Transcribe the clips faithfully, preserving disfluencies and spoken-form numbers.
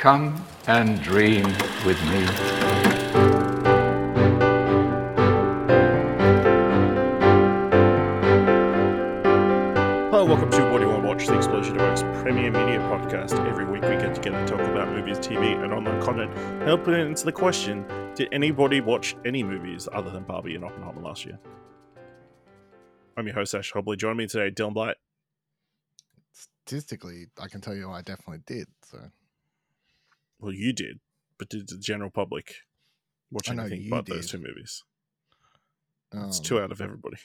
Come and dream with me. Welcome to What Do You Want to Watch, the Explosion Network's premier media podcast. Every week we get together to talk about movies, T V, and online content, helping answer the question, did anybody watch any movies other than Barbie and Oppenheimer last year? I'm your host, Ash Hobley. Joining me today, Dylan Blight. Statistically, I can tell you I definitely did. So, well, you did, but did the general public watch anything but did. Those two movies? Um, it's two out of everybody.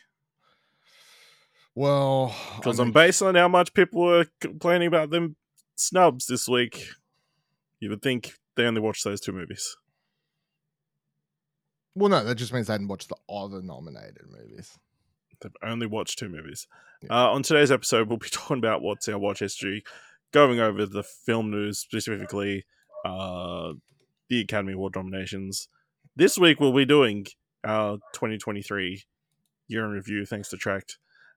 Well, because I'm, I'm based on how much people were complaining about them snubs this week, you would think they only watched those two movies. Well, no, that just means they didn't watch the other nominated movies. They've only watched two movies. Yeah. Uh, on today's episode, we'll be talking about what's our watch history, going over the film news, specifically uh, the Academy Award nominations. This week, we'll be doing our twenty twenty-three year in review, thanks to Trakt.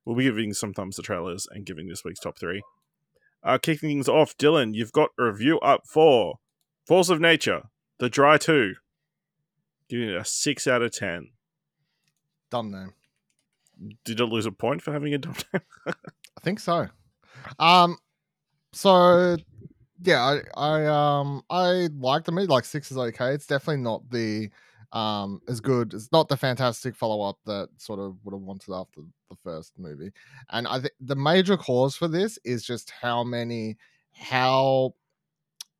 We'll be giving some thumbs to trailers and giving this week's top three. Uh, kicking things off, Dylan, you've got a review up for Force of Nature, The Dry two. Giving it a six out of ten. Dumb name. Did it lose a point for having a dumb name? I think so. Um, so, yeah, I, I, um, I like the movie. Like, six is okay. It's definitely not the... Um, is good. It's not the fantastic follow-up that sort of would have wanted after the first movie, and I think the major cause for this is just how many, how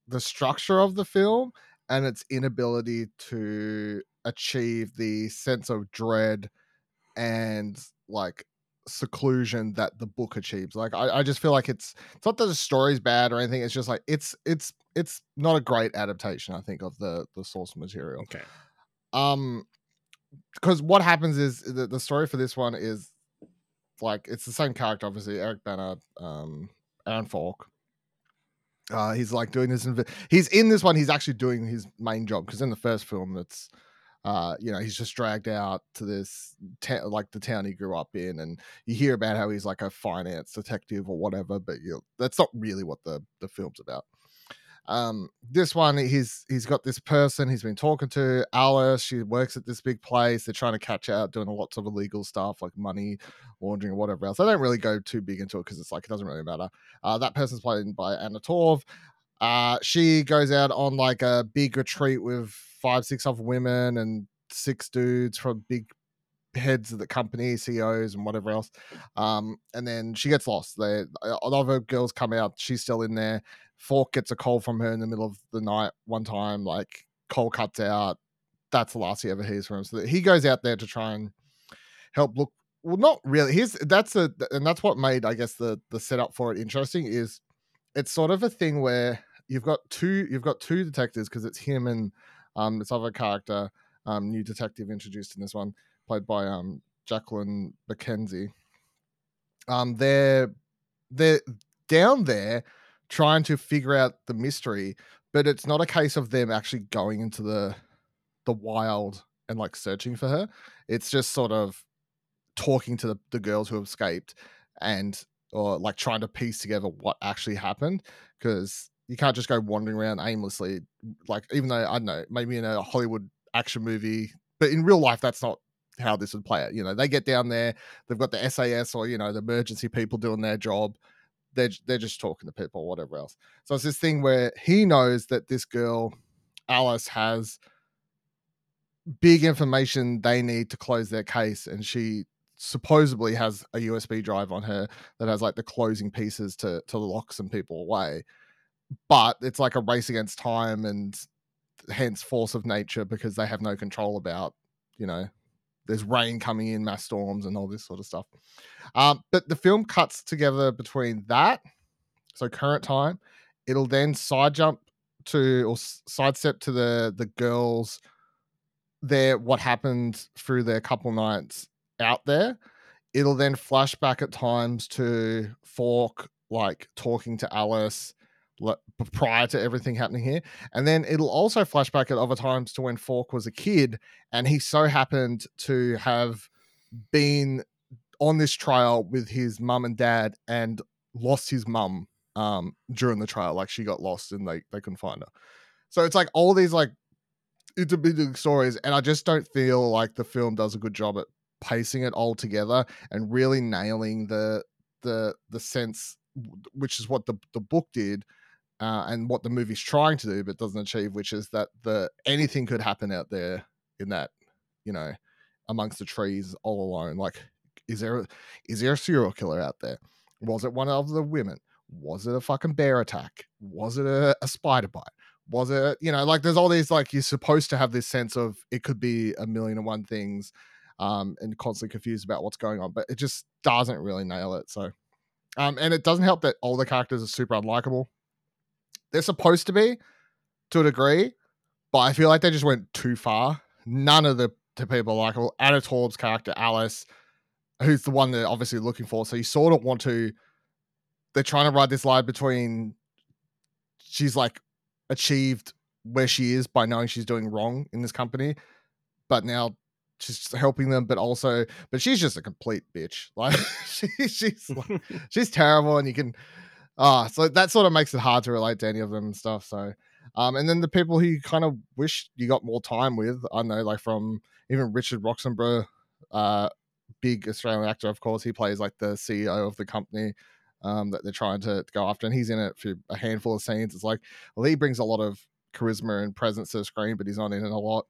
the structure of the film and its inability to achieve the sense of dread and like seclusion that the book achieves. Like I, I just feel like it's it's not that the story's bad or anything. It's just like it's it's it's not a great adaptation, I think, of the the source material. Okay. Um, because what happens is the, the story for this one is like it's the same character, obviously, Eric Bana, um, Aaron Falk. Uh, he's like doing this, inv- he's in this one, he's actually doing his main job because in the first film, that's uh, you know, he's just dragged out to this te- like the town he grew up in, and you hear about how he's like a finance detective or whatever, but you know, that's not really what the, the film's about. Um, this one, he's he's got this person he's been talking to, Alice. She works at this big place. They're trying to catch out doing lots of illegal stuff like money laundering or whatever else. They don't really go too big into it because it's like it doesn't really matter. Uh, that person's played by Anna Torv. Uh, she goes out on like a big retreat with five, six other women and six dudes from big heads of the company, C E Os and whatever else. Um, and then she gets lost. They, a lot of her girls come out. She's still in there. Fork gets a call from her in the middle of the night one time, like coal cuts out. That's the last he ever hears from him. So he goes out there to try and help look. Well, not really. Here's that's a and that's what made, I guess, the the setup for it interesting is it's sort of a thing where you've got two you've got two detectives because it's him and um this other character, um new detective introduced in this one, played by um Jacqueline McKenzie. Um, they're they're down there trying to figure out the mystery, but it's not a case of them actually going into the the wild and like searching for her. It's just sort of talking to the, the girls who escaped and or like trying to piece together what actually happened, because you can't just go wandering around aimlessly, like, even though I don't know, maybe in a Hollywood action movie, but in real life that's not how this would play out. You know, they get down there, they've got the S A S or, you know, the emergency people doing their job. They're, they're just talking to people or whatever else. So it's this thing where he knows that this girl, Alice, has big information they need to close their case, and she supposedly has a U S B drive on her that has like the closing pieces to, to lock some people away. But it's like a race against time and hence force of nature, because they have no control about, you know, there's rain coming in, mass storms, and all this sort of stuff. Um, but the film cuts together between that, so current time, it'll then side jump to or sidestep to the the girls, their what happened through their couple nights out there. It'll then flash back at times to Fork like talking to Alice prior to everything happening here, and then it'll also flash back at other times to when Fork was a kid and he so happened to have been on this trial with his mum and dad and lost his mum um, during the trial. Like, she got lost and they, they couldn't find her. So it's like all these like intervening stories, and I just don't feel like the film does a good job at pacing it all together and really nailing the the the sense, which is what the, the book did, uh, and what the movie's trying to do but doesn't achieve, which is that the anything could happen out there in that, you know, amongst the trees all alone. Like, is there is there a serial killer out there? Was it one of the women? Was it a fucking bear attack? Was it a, a spider bite? Was it, you know, like, there's all these, like, you're supposed to have this sense of it could be a million and one things, um, and constantly confused about what's going on, but it just doesn't really nail it. So, um, and it doesn't help that all the characters are super unlikable. They're supposed to be, to a degree, but I feel like they just went too far. None of the, the people are likable. Anna Torp's character, Alice, who's the one they're obviously looking for. So you sort of want to, they're trying to ride this line between, she's like, achieved where she is by knowing she's doing wrong in this company, but now she's helping them, but also but she's just a complete bitch. Like, she, she's like, she's terrible, and you can ah uh, so that sort of makes it hard to relate to any of them and stuff. So um and then the people who you kind of wish you got more time with, I know, like, from even Richard Roxenborough, uh big Australian actor, of course, he plays like the C E O of the company Um, that they're trying to go after, and he's in it for a handful of scenes. It's like, well, he brings a lot of charisma and presence to the screen, but he's not in it a lot.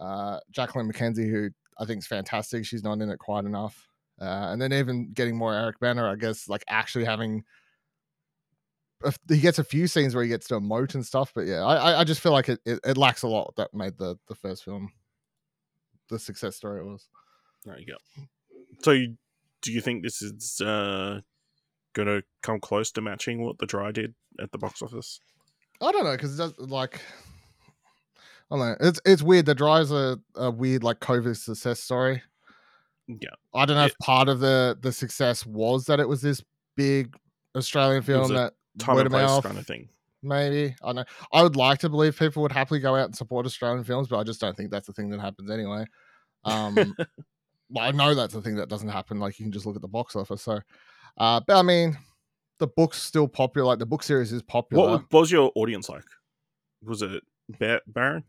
Uh, Jacqueline McKenzie, who I think is fantastic, she's not in it quite enough. Uh, and then even getting more Eric Bana, I guess, like actually having, a, he gets a few scenes where he gets to emote and stuff, but yeah, I, I just feel like it, it, it lacks a lot that made the, the first film the success story it was. There you go. So you, do you think this is... Uh... going to come close to matching what The Dry did at the box office? I don't know, because it does, like, I don't know. It's it's weird. The Dry is a, a weird, like, COVID success story. Yeah, I don't know it, if part of the the success was that it was this big Australian film that word of mouth kind of thing. Maybe, I don't know. I would like to believe people would happily go out and support Australian films, but I just don't think that's the thing that happens anyway. Um, I know that's the thing that doesn't happen. Like, you can just look at the box office. So. Uh, but I mean, the book's still popular. Like, the book series is popular. What was your audience like? Was it ba- Baron?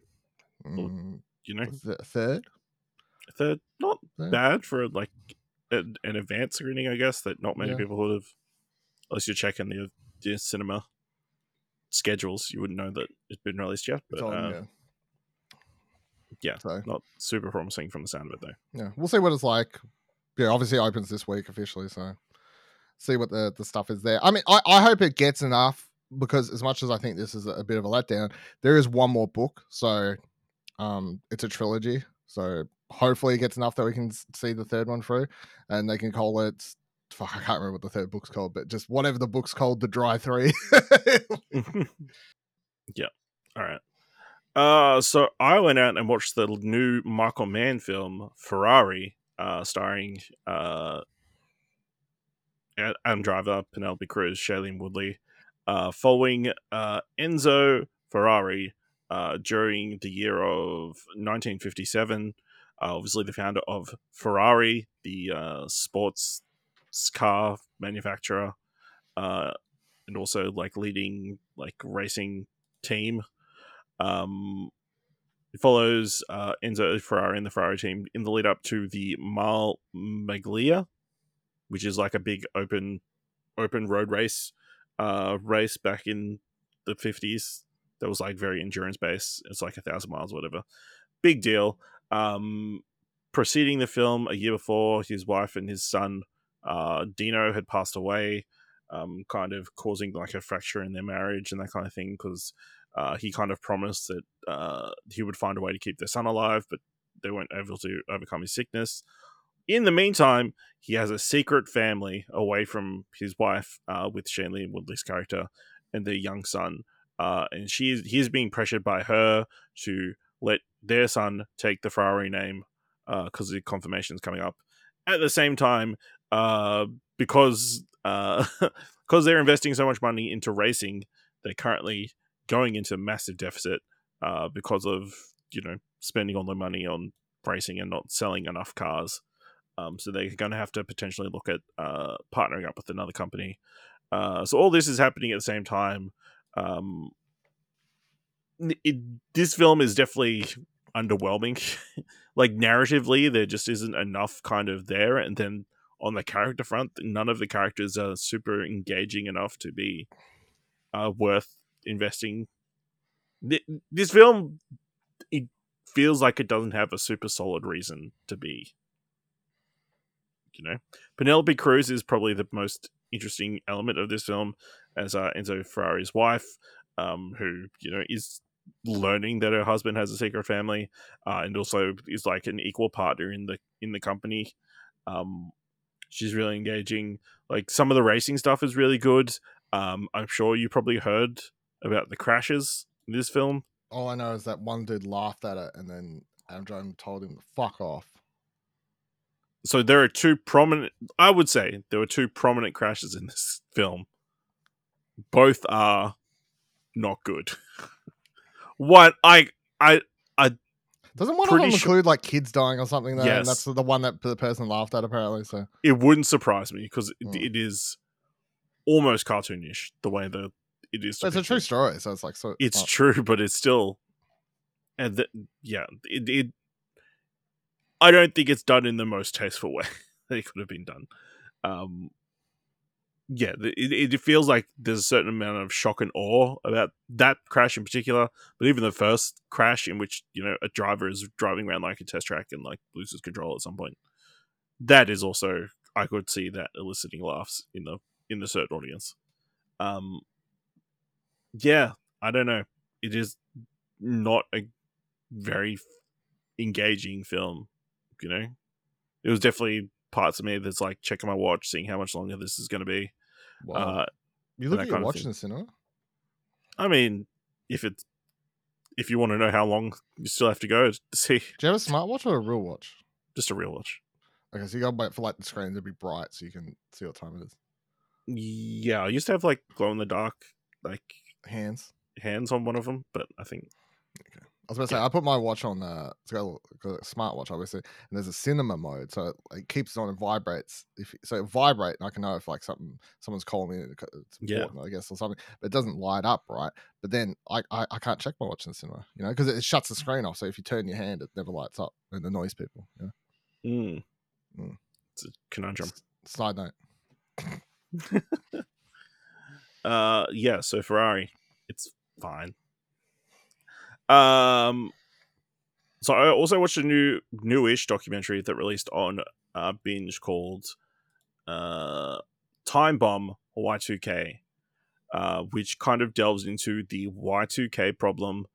Mm, or, you know, was it a third, a third, not third. Bad for like an, an advanced screening, I guess. That not many yeah. people would have, unless you're checking the, the cinema schedules, you wouldn't know that it's been released yet. But on, uh, yeah, yeah so. Not super promising from the sound of it, though. Yeah, we'll see what it's like. Yeah, obviously, it opens this week officially, so. See what the, the stuff is there. I mean, I, I hope it gets enough, because as much as I think this is a bit of a letdown, there is one more book. So um, it's a trilogy. So hopefully it gets enough that we can see the third one through, and they can call it, fuck, I can't remember what the third book's called, but just whatever the book's called, The Dry Three. Yeah. All right. Uh, so I went out and watched the new Michael Mann film, Ferrari, uh, starring... Uh, Adam Driver, Penelope Cruz, Shailene Woodley, uh, following uh, Enzo Ferrari uh, during the year of nineteen fifty-seven. Uh, obviously, the founder of Ferrari, the uh, sports car manufacturer, uh, and also like leading like racing team. Um, it follows uh, Enzo Ferrari and the Ferrari team in the lead up to the Mille Miglia, which is like a big open open road race uh, race back in the fifties that was like very endurance-based. It's like a thousand miles, whatever. Big deal. Um, preceding the film, a year before, his wife and his son, uh, Dino, had passed away, um, kind of causing like a fracture in their marriage and that kind of thing, because uh, he kind of promised that uh, he would find a way to keep their son alive, but they weren't able to overcome his sickness. In the meantime, he has a secret family away from his wife, uh, with Shailene Woodley's character and their young son. Uh, and she is, he is being pressured by her to let their son take the Ferrari name because uh, the confirmation is coming up. At the same time, uh, because uh, because they're investing so much money into racing, they're currently going into massive deficit uh, because of, you know, spending all their money on racing and not selling enough cars. Um, so they're going to have to potentially look at uh, partnering up with another company Uh, so all this is happening at the same time. Um, it, this film is definitely underwhelming. Like, narratively, there just isn't enough kind of there. And then on the character front, none of the characters are super engaging enough to be uh, worth investing. This film, it feels like it doesn't have a super solid reason to be. You know, Penelope Cruz is probably the most interesting element of this film as uh, Enzo Ferrari's wife, um, who, you know, is learning that her husband has a secret family, uh, and also is like an equal partner in the in the company. Um, she's really engaging. Like, some of the racing stuff is really good. Um, I'm sure you probably heard about the crashes in this film. All I know is that one dude laughed at it, and then Adam Driver told him to fuck off. So there are two prominent, I would say, there were two prominent crashes in this film. Both are not good. What I, I, I doesn't one of them include like kids dying or something though? Yes. And that's the one that the person laughed at apparently. So it wouldn't surprise me because it, mm. it is almost cartoonish the way that it is. It's a true story, so it's like so. It's not true, but it's still, and the, yeah, it. it I don't think it's done in the most tasteful way that it could have been done. Um, yeah, it, it feels like there's a certain amount of shock and awe about that crash in particular, but even the first crash in which, you know, a driver is driving around like a test track and like loses control at some point. That is also, I could see that eliciting laughs in the in the certain audience. Um, yeah, I don't know. It is not a very engaging film. You know, it was definitely parts of me that's like checking my watch, seeing how much longer this is going to be. Wow. Uh, you look at your watch in the cinema. I mean, if it's if you want to know how long you still have to go to see. Do you have a smartwatch or a real watch? Just a real watch. Okay, so you gotta wait for like the screen to be bright so you can see what time it is. Yeah, I used to have like glow in the dark, like hands, hands on one of them, but I think. Okay. I was about to say, I put my watch on, uh, it's got a, a smart watch, obviously, and there's a cinema mode, so it, it keeps it on and vibrates. If So it vibrates, and I can know if like something someone's calling me, it's important, yeah. I guess, or something, but it doesn't light up, right? But then I, I, I can't check my watch in the cinema, you know, because it, it shuts the screen off, so if you turn your hand, it never lights up, and annoys people, you know? Mm. Mm. It's a conundrum. S- side note. uh, yeah, so Ferrari, it's fine. Um, so I also watched a new, newish documentary that released on uh, Binge called uh, Time Bomb Y two K, uh, which kind of delves into the Y two K problem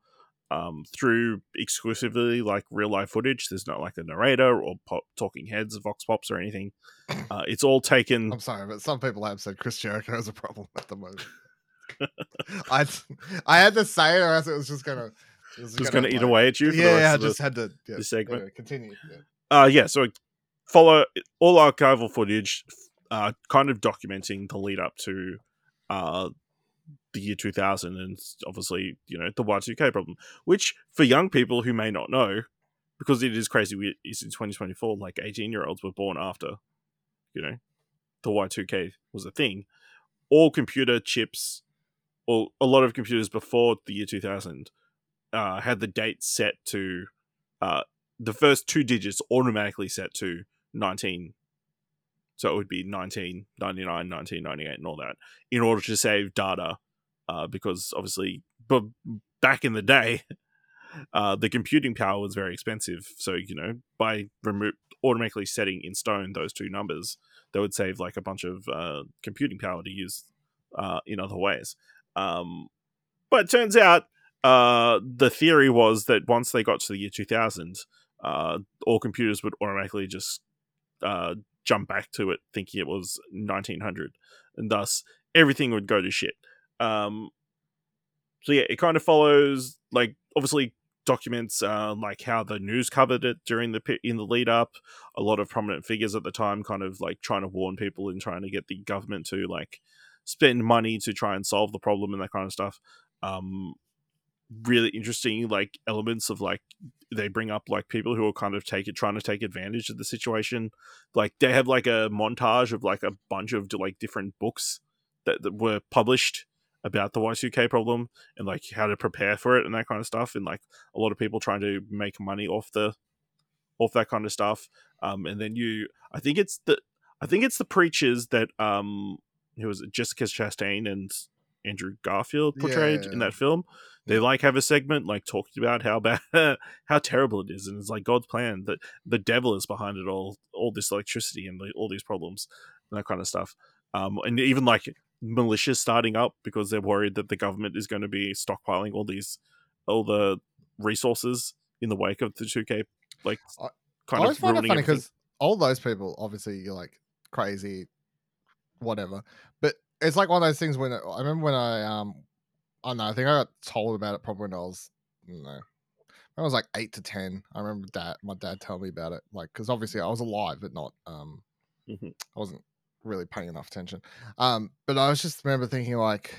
um, through exclusively like real life footage. There's not like the narrator or pop, talking heads, vox pops or anything. Uh, it's all taken. I'm sorry, but some people have said Chris Jericho has a problem at the moment. I I had to say it or else it was just going to... Just, just going to eat like, away at you. For yeah, the rest yeah, of I just the, had to yeah, this segment. Anyway, continue. Yeah. Uh, yeah, so follow all archival footage, uh, kind of documenting the lead up to uh, the year two thousand, and obviously, you know, the Y two K problem, which for young people who may not know, because it is crazy, we, it's in twenty twenty-four, like eighteen-year-olds were born after, you know, the Y two K was a thing. All computer chips, or a lot of computers before the year two thousand, Uh, had the date set to uh, the first two digits automatically set to nineteen. So it would be nineteen ninety-nine, nineteen ninety-eight and all that in order to save data uh, because obviously but back in the day, uh, the computing power was very expensive. So, you know, by remo- automatically setting in stone those two numbers, they would save like a bunch of uh, computing power to use uh, in other ways. Um, but it turns out, Uh, the theory was that once they got to the year two thousand, uh, all computers would automatically just uh, jump back to it, thinking it was nineteen hundred, and thus everything would go to shit. Um, so yeah, it kind of follows, like, obviously documents uh, like how the news covered it during the in the lead up. A lot of prominent figures at the time, kind of like trying to warn people and trying to get the government to like spend money to try and solve the problem and that kind of stuff. Um, really interesting like elements of like they bring up like people who are kind of take it trying to take advantage of the situation. Like they have like a montage of like a bunch of like different books that, that were published about the Y two K problem and like how to prepare for it and that kind of stuff, and like a lot of people trying to make money off the off that kind of stuff. Um, and then you, I think it's the I think it's the preachers that um, who was Jessica Chastain and Andrew Garfield portrayed yeah. in that film. They like have a segment like talking about how bad, how terrible it is, and it's like God's plan, that the devil is behind it all, all this electricity and the, all these problems and that kind of stuff. Um, and even like militias starting up because they're worried that the government is going to be stockpiling all these, all the resources in the wake of the two K. Like, I, kind I always of find it funny because all those people, obviously, you're like crazy, whatever. But it's like one of those things when it, I remember when I um. I don't know, I think I got told about it probably when I was, you know, I was like eight to ten. I remember that my dad told me about it, like, because obviously I was alive, but not, um, mm-hmm. I wasn't really paying enough attention. Um, but I was just remember thinking like,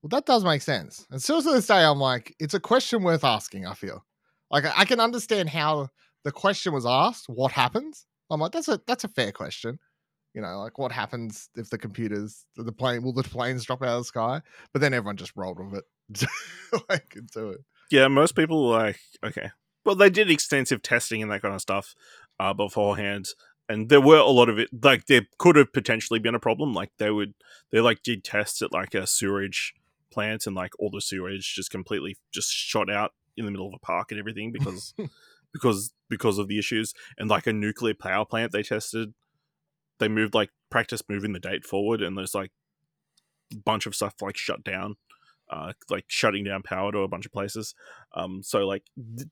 well, that does make sense. And still to this day, I'm like, it's a question worth asking. I feel like I, I can understand how the question was asked. What happens? I'm like, that's a that's a fair question. You know, like what happens if the computers, the plane, will the planes drop out of the sky? But then everyone just rolled with it. Like, do it. Yeah, most people were like, okay. Well, they did extensive testing and that kind of stuff uh, beforehand. And there were a lot of it, like there could have potentially been a problem. Like they would, they like did tests at like a sewage plant and like all the sewage just completely just shot out in the middle of a park and everything because, because, because of the issues. And like a nuclear power plant they tested. They moved like practice moving the date forward, and there's like a bunch of stuff like shut down, uh, like shutting down power to a bunch of places. Um, so like th-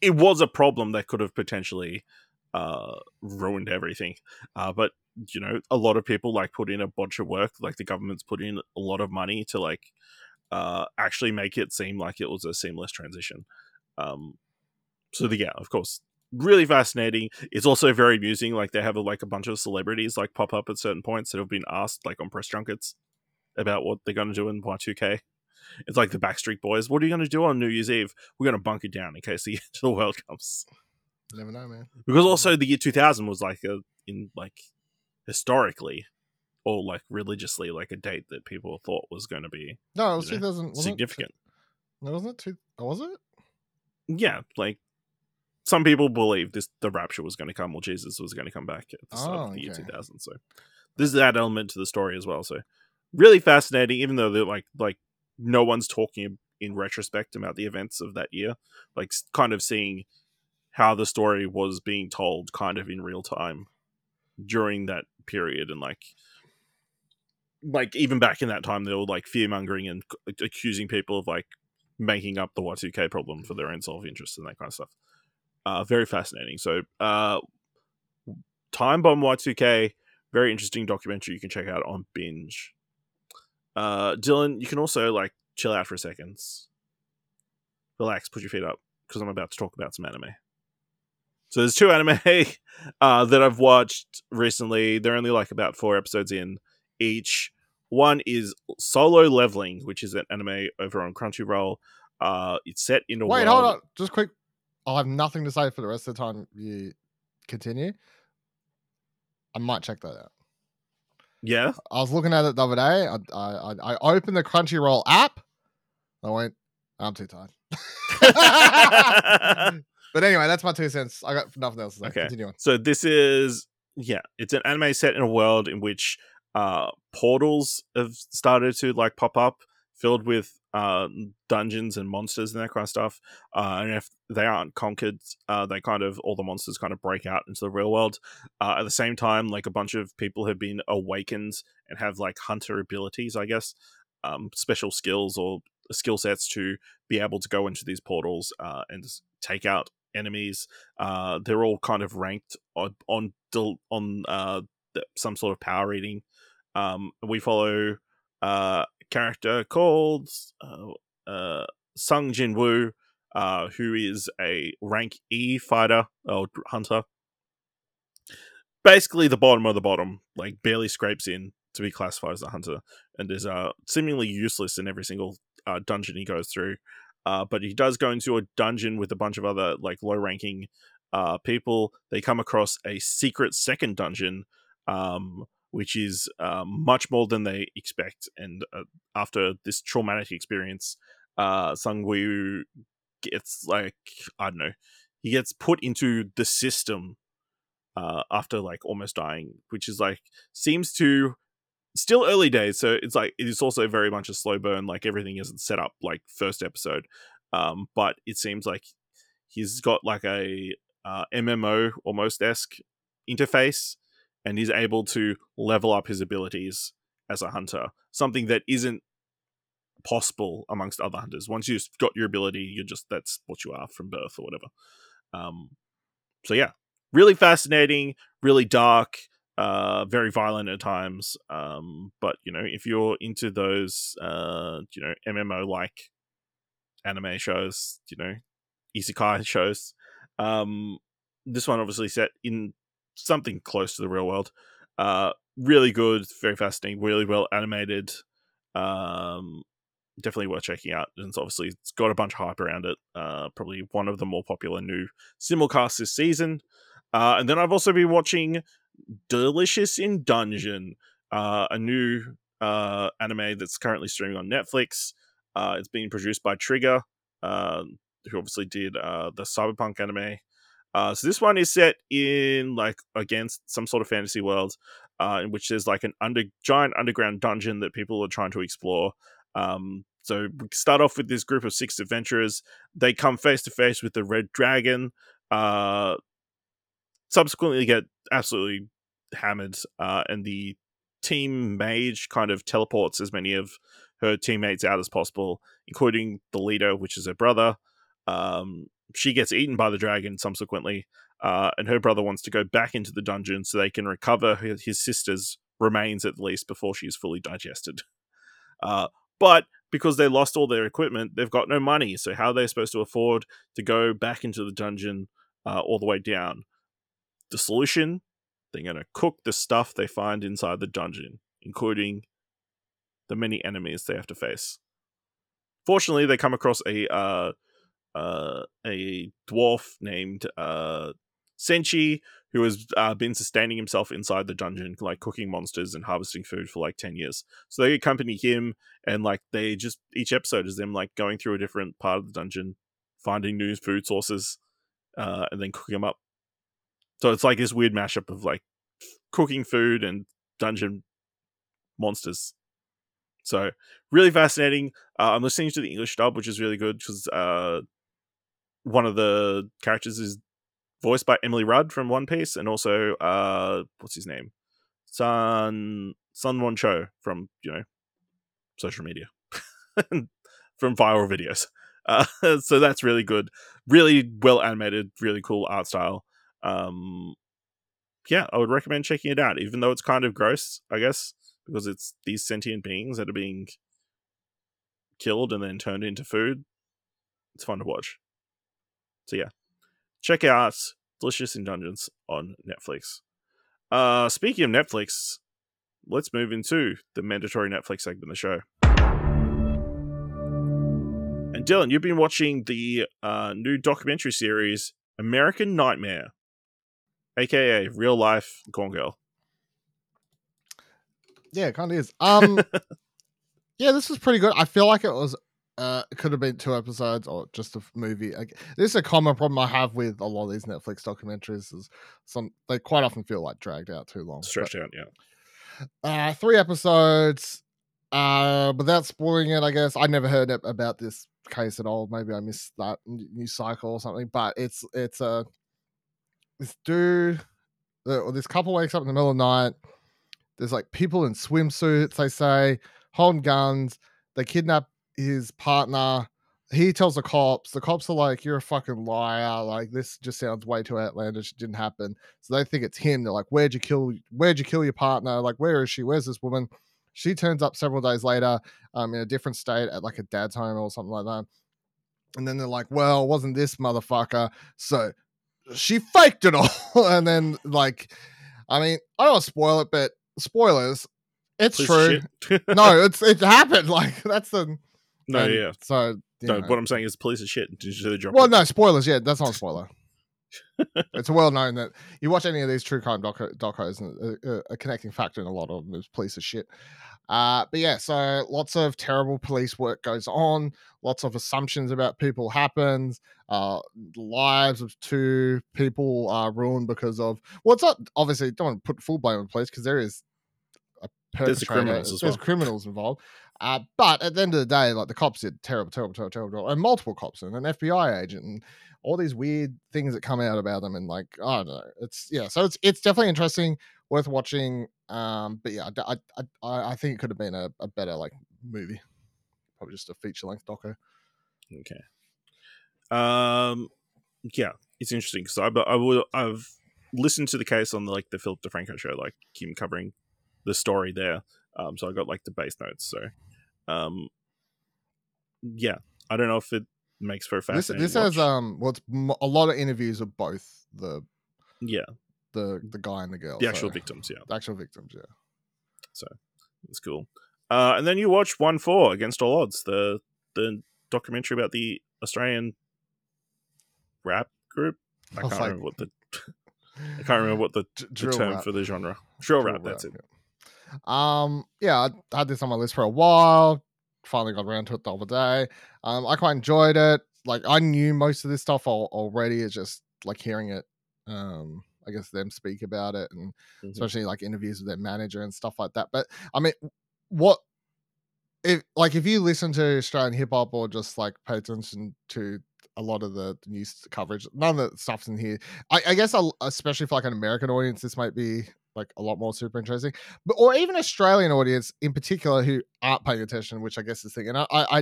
it was a problem that could have potentially uh, ruined everything. Uh, but you know, a lot of people like put in a bunch of work, like the government's put in a lot of money to like uh, actually make it seem like it was a seamless transition. Um, so the, yeah, of course. Really fascinating. It's also very amusing. Like they have a, like a bunch of celebrities like pop up at certain points that have been asked like on press junkets about what they're going to do in Y two K. It's like the Backstreet Boys. What are you going to do on New Year's Eve? We're going to bunker down in case the end of the world comes. Never know, man. Because also the year two thousand was like a, in like historically or like religiously like a date that people thought was going to be no, it was you know, two thousand wasn't significant. It, wasn't it? Two, was it? Yeah, like. Some people believe this the rapture was going to come, or Jesus was going to come back at the start oh, of the okay. year two thousand. So there's that element to the story as well. So really fascinating, even though they're like like no one's talking in retrospect about the events of that year. Like kind of seeing how the story was being told, kind of in real time during that period, and like like even back in that time, they were like fear mongering and accusing people of like making up the Y two K problem for their own self interest and that kind of stuff. Uh, very fascinating. So, uh, Time Bomb Y two K, very interesting documentary you can check out on Binge. Uh, Dylan, you can also like chill out for a second, relax, put your feet up, because I'm about to talk about some anime. So there's two anime uh, that I've watched recently. They're only like about four episodes in each. One is Solo Leveling, which is an anime over on Crunchyroll. Uh, it's set in a wait, world... hold on, just quick. I'll have nothing to say for the rest of the time you continue. I might check that out. Yeah. I was looking at it the other day. I I, I opened the Crunchyroll app. I went, I'm too tired. But anyway, that's my two cents. I got nothing else to say. Okay. Continue on. So this is, yeah, it's an anime set in a world in which uh, portals have started to like pop up, filled with uh, dungeons and monsters and that kind of stuff. Uh, and if they aren't conquered, uh, they kind of, all the monsters kind of break out into the real world. Uh, at the same time, like a bunch of people have been awakened and have like hunter abilities, I guess, um, special skills or skill sets to be able to go into these portals uh, and take out enemies. Uh, they're all kind of ranked on, on, on uh, some sort of power rating. Um, we follow... Uh, character called uh, uh, Sung Jinwoo, uh, who is a rank E fighter or hunter. Basically, the bottom of the bottom, like barely scrapes in to be classified as a hunter, and is uh, seemingly useless in every single uh, dungeon he goes through. Uh, but he does go into a dungeon with a bunch of other like low-ranking uh, people. They come across a secret second dungeon. Um, which is uh, much more than they expect. And uh, after this traumatic experience, uh, Sung Jinwoo gets, like, I don't know, he gets put into the system uh, after, like, almost dying, which is, like, seems to... Still early days, so it's like it is also very much a slow burn. Like everything isn't set up like first episode, um, but it seems like he's got like a uh, M M O almost esque interface, and he's able to level up his abilities as a hunter. Something that isn't possible amongst other hunters. Once you've got your ability, you're just that's what you are from birth or whatever. Um, so yeah, really fascinating, really dark. Uh, very violent at times, um, but you know, if you're into those, uh, you know, M M O-like anime shows, you know, isekai shows, um, this one obviously set in something close to the real world. Uh, really good, very fascinating, really well animated. Um, definitely worth checking out. And it's obviously it's got a bunch of hype around it. Uh, probably one of the more popular new simulcasts this season. Uh, and then I've also been watching Delicious in Dungeon, uh, a new uh, anime that's currently streaming on Netflix. Uh, it's being produced by Trigger, uh, who obviously did uh, the cyberpunk anime. Uh, so this one is set in like against some sort of fantasy world, uh, in which there's like an under giant underground dungeon that people are trying to explore. Um, so we start off with this group of six adventurers. They come face to face with the Red Dragon. Uh, subsequently get absolutely hammered, uh, and the team mage kind of teleports as many of her teammates out as possible, including the leader, which is her brother. Um, she gets eaten by the dragon subsequently, uh, and her brother wants to go back into the dungeon so they can recover his sister's remains, at least, before she is fully digested. Uh, but because they lost all their equipment, they've got no money, so how are they supposed to afford to go back into the dungeon uh, all the way down? The solution, they're going to cook the stuff they find inside the dungeon, including the many enemies they have to face. Fortunately, they come across a uh, uh, a dwarf named uh, Senshi, who has uh, been sustaining himself inside the dungeon, like cooking monsters and harvesting food for like ten years. So they accompany him, and like they just, each episode is them like going through a different part of the dungeon, finding new food sources, uh, and then cooking them up. So it's like this weird mashup of like cooking food and dungeon monsters. So really fascinating. Uh, I'm listening to the English dub, which is really good because uh, one of the characters is voiced by Emily Rudd from One Piece, and also uh, what's his name, Sun Sun Won Cho from you know social media, from viral videos. Uh, so that's really good, really well animated, really cool art style. Um, yeah, I would recommend checking it out, even though it's kind of gross, I guess, because it's these sentient beings that are being killed and then turned into food. It's fun to watch. So yeah, check out Delicious in Dungeons on Netflix. Uh, speaking of Netflix, let's move into the mandatory Netflix segment of the show. And Dylan, you've been watching the uh, new documentary series American Nightmare, aka Real Life Gone Girl. Yeah, it kind of is. Um, yeah, this was pretty good. I feel like it was. Uh, it could have been two episodes or just a movie. This is a common problem I have with a lot of these Netflix documentaries. Is some they quite often feel like dragged out too long. Stretched out, yeah. Uh, three episodes. Uh, without spoiling it, I guess I never heard about this case at all. Maybe I missed that news cycle or something. But it's it's a uh, this dude or this couple wakes up in the middle of the night. There's like people in swimsuits, they say, holding guns. They kidnap his partner. He tells the cops. The cops are like, "You're a fucking liar. Like this just sounds way too outlandish. It didn't happen." So they think it's him. They're like, "Where'd you kill? Where'd you kill your partner? Like where is she? Where's this woman?" She turns up several days later um, in a different state at like a dad's home or something like that. And then they're like, well, wasn't this motherfucker. So she faked it all. And then like, I mean, I don't want to spoil it, but spoilers. It's please true. No, it's, it happened. Like that's the, no, and, yeah. So no, what I'm saying is police is shit. Did you drop well, it? No spoilers. Yeah. That's not a spoiler. It's well known that you watch any of these true crime doco, docos and a, a connecting factor in a lot of them is police as shit. Uh, but yeah, so lots of terrible police work goes on. Lots of assumptions about people happens. Uh, lives of two people are ruined because of well, it's not obviously don't want to put full blame on police because there is a perpetrator. There's criminals, as well. There's criminals involved. Uh, but at the end of the day, like the cops did terrible, terrible, terrible, terrible, and multiple cops and an F B I agent and all these weird things that come out about them. And like, I don't know, it's yeah. So it's, it's definitely interesting, worth watching. Um, but yeah, I, I, I think it could have been a, a better like movie, probably just a feature length doco. Okay. Um, yeah, it's interesting. Cause I, I would, I've listened to the case on the, like the Philip DeFranco show, like him covering the story there. Um, so I got like the base notes. So, Um, yeah, I don't know if it makes for a fascinating. This, this has um, well, it's a lot of interviews of both the, yeah, the the guy and the girl, the actual so. victims, yeah, the actual victims, yeah. So it's cool. Uh, and then you watch ONEFOUR: Against All Odds, the the documentary about the Australian rap group. I, I can't like, remember what the I can't remember what the, d- the term rap. for the genre. Drill rap. rap that's it. Yeah. Um, yeah, I had this on my list for a while. Finally got around to it the other day. Um, I quite enjoyed it. Like I knew most of this stuff al- already. It's just like hearing it. Um, I guess them speak about it, and mm-hmm. especially like interviews with their manager and stuff like that. But I mean, what if like if you listen to Australian hip hop or just like pay attention to a lot of the news coverage, none of the stuff's in here. I, I guess I'll, especially for like an American audience, this might be like a lot more super interesting, but or even Australian audience in particular who aren't paying attention, which I guess is the thing. And I, I,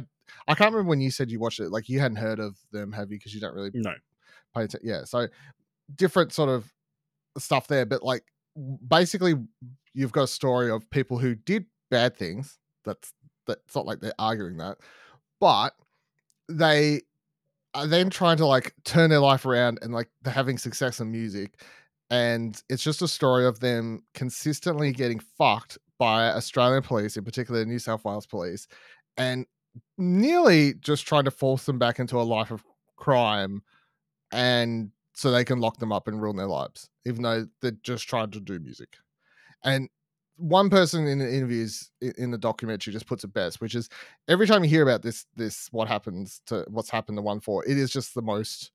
I can't remember when you said you watched it, like you hadn't heard of them, have you? Because you don't really no pay attention. Yeah, so different sort of stuff there, but like basically you've got a story of people who did bad things. That's that's not like they're arguing that, but they are then trying to like turn their life around and like they're having success in music. And it's just a story of them consistently getting fucked by Australian police, in particular New South Wales police, and nearly just trying to force them back into a life of crime and so they can lock them up and ruin their lives, even though they're just trying to do music. And one person in the interviews in the documentary just puts it best, which is every time you hear about this, this what happens to what's happened to ONEFOUR, it is just the most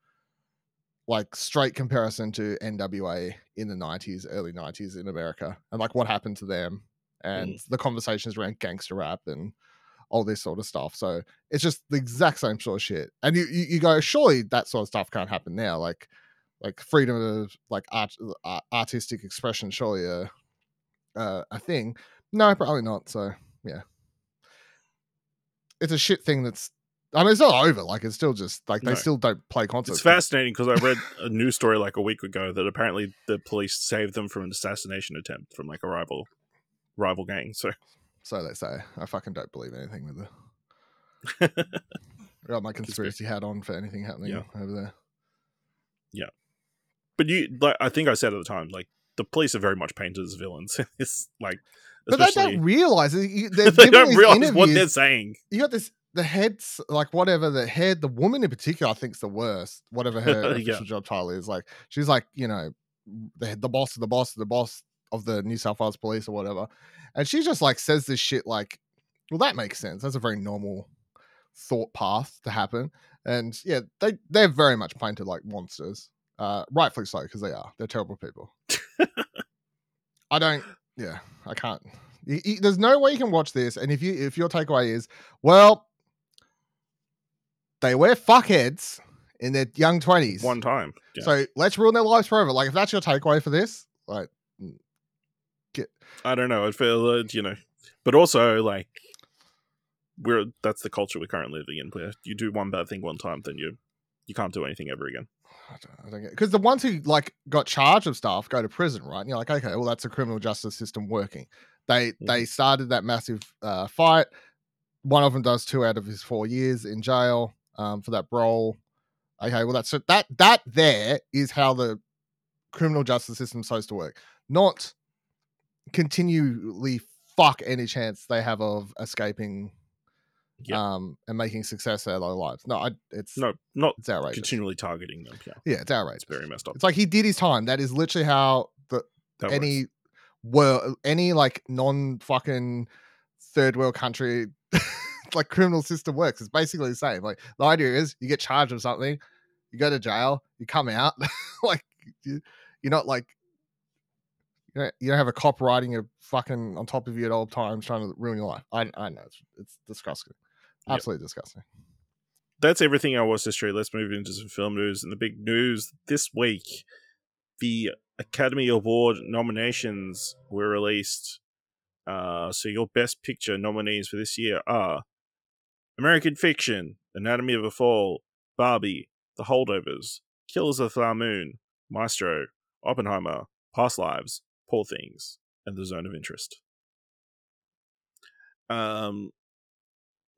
like straight comparison to N W A in the nineties, early nineties in America, and like what happened to them and mm. the conversations around gangster rap and all this sort of stuff. So it's just the exact same sort of shit. And you, you, you go, surely that sort of stuff can't happen now. Like, like freedom of like art, uh, artistic expression, surely a, uh, a thing. No, probably not. So yeah, it's a shit thing that's, I mean, it's not over. Like, it's still just like they no. still don't play concerts. It's fascinating because I read a news story like a week ago that apparently the police saved them from an assassination attempt from like a rival, rival gang. So, so they say. I fucking don't believe anything with the. I got my conspiracy hat on for anything happening yeah. over there. Yeah, but you, like, I think I said at the time, like the police are very much painted as villains. It's like, but they don't realize they don't realize what they're saying. You got this. The heads, like whatever the head, the woman in particular, I think's the worst. Whatever her official yeah. job title is, like she's like you know the the boss of the boss of the boss of the New South Wales Police or whatever, and she just like says this shit like, well that makes sense. That's a very normal thought path to happen, and yeah, they they're very much painted like monsters, uh, rightfully so because they are. They're terrible people. I don't. Yeah, I can't. You, you, there's no way you can watch this, and if you if your takeaway is well. They wear fuckheads in their young twenties. One time. Yeah. So let's ruin their lives forever. Like, if that's your takeaway for this, like, get. I don't know. I feel, uh, you know, but also, like, we're that's the culture we're currently living in, where you do one bad thing one time, then you you can't do anything ever again. I don't, I don't get it. Because the ones who, like, got charged of stuff go to prison, right? And you're like, okay, well, that's a criminal justice system working. They, mm-hmm. they started that massive uh, fight. One of them does two out of his four years in jail. Um, for that brawl. Okay, well, that's so that that there is how the criminal justice system is supposed to work, not continually fuck any chance they have of escaping yep. um, and making success out of their lives. No, I, it's no, not it's outrageous. Continually targeting them. Yeah, yeah, it's outrageous. It's very messed up. It's like he did his time. That is literally how the that any world, any like non fucking third world country like criminal system works. It's basically the same. Like the idea is you get charged with something, you go to jail, you come out, like you, you're not like. You don't have a cop riding a fucking on top of you at all times trying to ruin your life. I I know. It's, it's disgusting. Absolutely yep. disgusting. That's everything I watched this year. Let's move into some film news. And the big news this week, the Academy Award nominations were released. Uh, so your Best Picture nominees for this year are American Fiction, Anatomy of a Fall, Barbie, The Holdovers, Killers of the Flower Moon, Maestro, Oppenheimer, Past Lives, Poor Things, and The Zone of Interest. Um,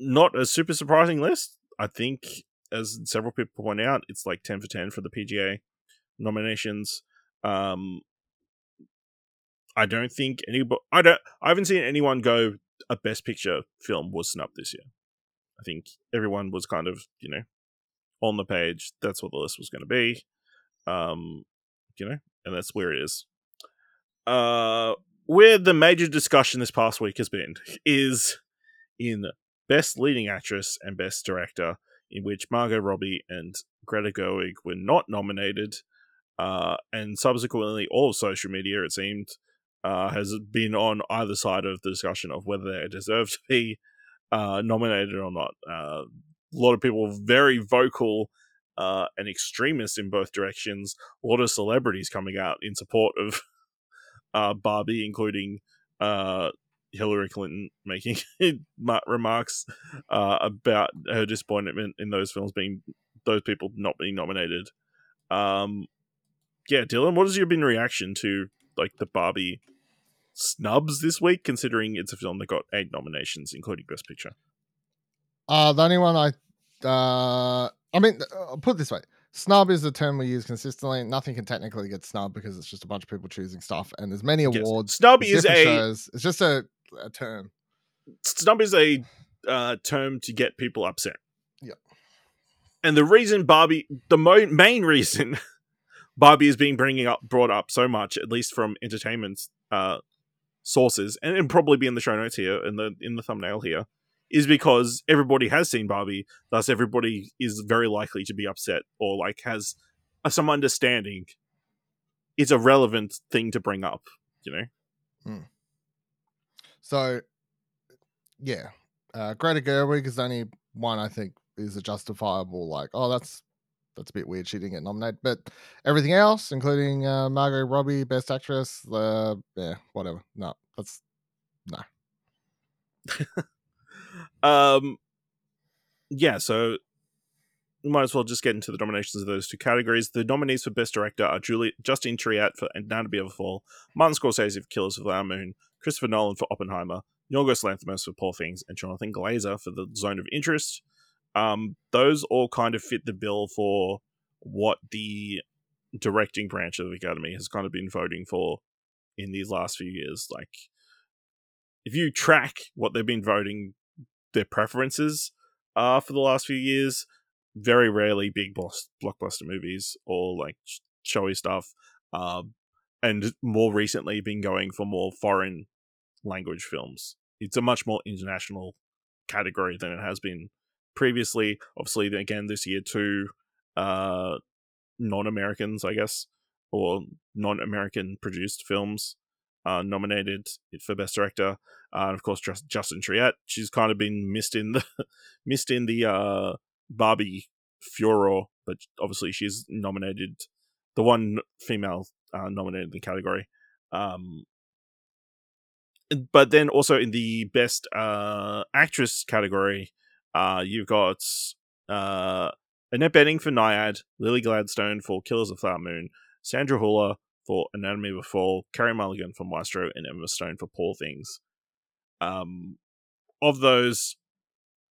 not a super surprising list. I think, as several people point out, it's like ten for ten for the P G A nominations. Um, I don't think anybody... I don't. I haven't seen anyone go, a Best Picture film was snubbed this year. I think everyone was kind of, you know, on the page. That's what the list was going to be. Um, you know, and that's where it is. Uh, where the major discussion this past week has been is in Best Leading Actress and Best Director, in which Margot Robbie and Greta Gerwig were not nominated, uh, and subsequently all of social media, it seemed, uh, has been on either side of the discussion of whether they deserve to be uh, nominated or not. Uh, a lot of people very vocal uh, and extremist in both directions. A lot of celebrities coming out in support of Uh, Barbie, including uh, Hillary Clinton making remarks uh, about her disappointment in those films being, those people not being nominated. Um, yeah, Dylan, what has your been reaction to like the Barbie snubs this week, considering it's a film that got eight nominations, including Best Picture? Uh, the only one I, uh, I mean, I'll put it this way. Snub is the term we use consistently. Nothing can technically get snubbed because it's just a bunch of people choosing stuff, and there's many awards. Yes. Snub is a shows. It's just a, a term. Snub is a uh, term to get people upset. Yeah, and the reason Barbie, the mo- main reason Barbie is being bringing up, brought up so much, at least from entertainment uh, sources, and it'll probably be in the show notes here in the in the thumbnail here, is because everybody has seen Barbie, thus everybody is very likely to be upset or like has some understanding. It's a relevant thing to bring up, you know? Mm. So, yeah. Uh, Greta Gerwig is the only one I think is a justifiable, like, oh, that's that's a bit weird she didn't get nominated. But everything else, including uh, Margot Robbie, Best Actress, uh, yeah, whatever. No, that's... No. Um, yeah, so we might as well just get into the nominations of those two categories. The nominees for Best Director are Julie, Justin Triet for Anatomy of a Fall, Martin Scorsese for Killers of the Flower Moon, Christopher Nolan for Oppenheimer, Yorgos Lanthimos for Poor Things, and Jonathan Glazer for The Zone of Interest. Um, those all kind of fit the bill for what the directing branch of the Academy has kind of been voting for in these last few years. Like, if you track what they've been voting, their preferences are for the last few years, very rarely big blockbuster movies or like showy stuff, um, and more recently been going for more foreign language films. It's a much more international category than it has been previously. Obviously, again, this year too, uh, non-Americans, I guess, or non-American produced films Uh, nominated for Best Director, uh, and of course Just- Justin Triet. She's kind of been missed in the missed in the uh, Barbie furore, but obviously she's nominated, the one female uh, nominated in the category. Um, but then also in the Best uh, Actress category, uh, you've got uh, Annette Bening for Nyad, Lily Gladstone for Killers of the Flower Moon, Sandra Hüller for Anatomy of a Fall, Carey Mulligan for Maestro, and Emma Stone for Poor Things. Um, of those,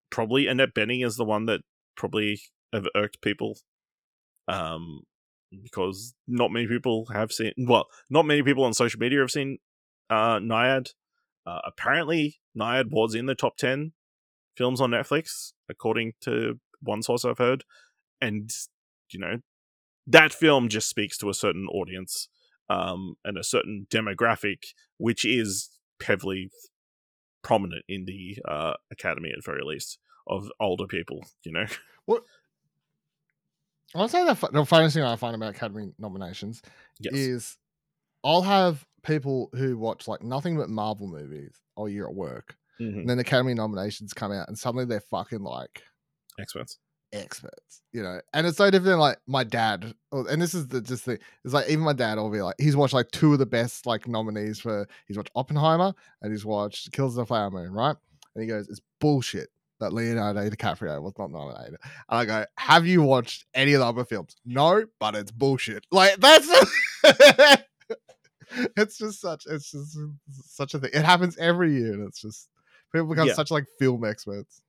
probably Annette Bening is the one that probably have irked people, um, because not many people have seen, well, not many people on social media have seen uh, Nyad. Uh, apparently, Nyad was in the top ten films on Netflix, according to one source I've heard. And, you know, that film just speaks to a certain audience um, and a certain demographic, which is heavily prominent in the uh, Academy, at the very least, of older people, you know? What? I'll say the, the funniest thing I find about Academy nominations yes. is I'll have people who watch like nothing but Marvel movies all year at work. Mm-hmm. And then Academy nominations come out and suddenly they're fucking like experts, experts, you know? And it's so different than like my dad. And this is the, just the, it's like even my dad will be like, he's watched like two of the best like nominees for, he's watched Oppenheimer and he's watched Killers of the Flower Moon. Right. And he goes, it's bullshit that Leonardo DiCaprio was not nominated. And I go, have you watched any of the other films? No, but it's bullshit. Like that's, it's just such, it's just such a thing. It happens every year. And it's just, people become yeah. such like film experts.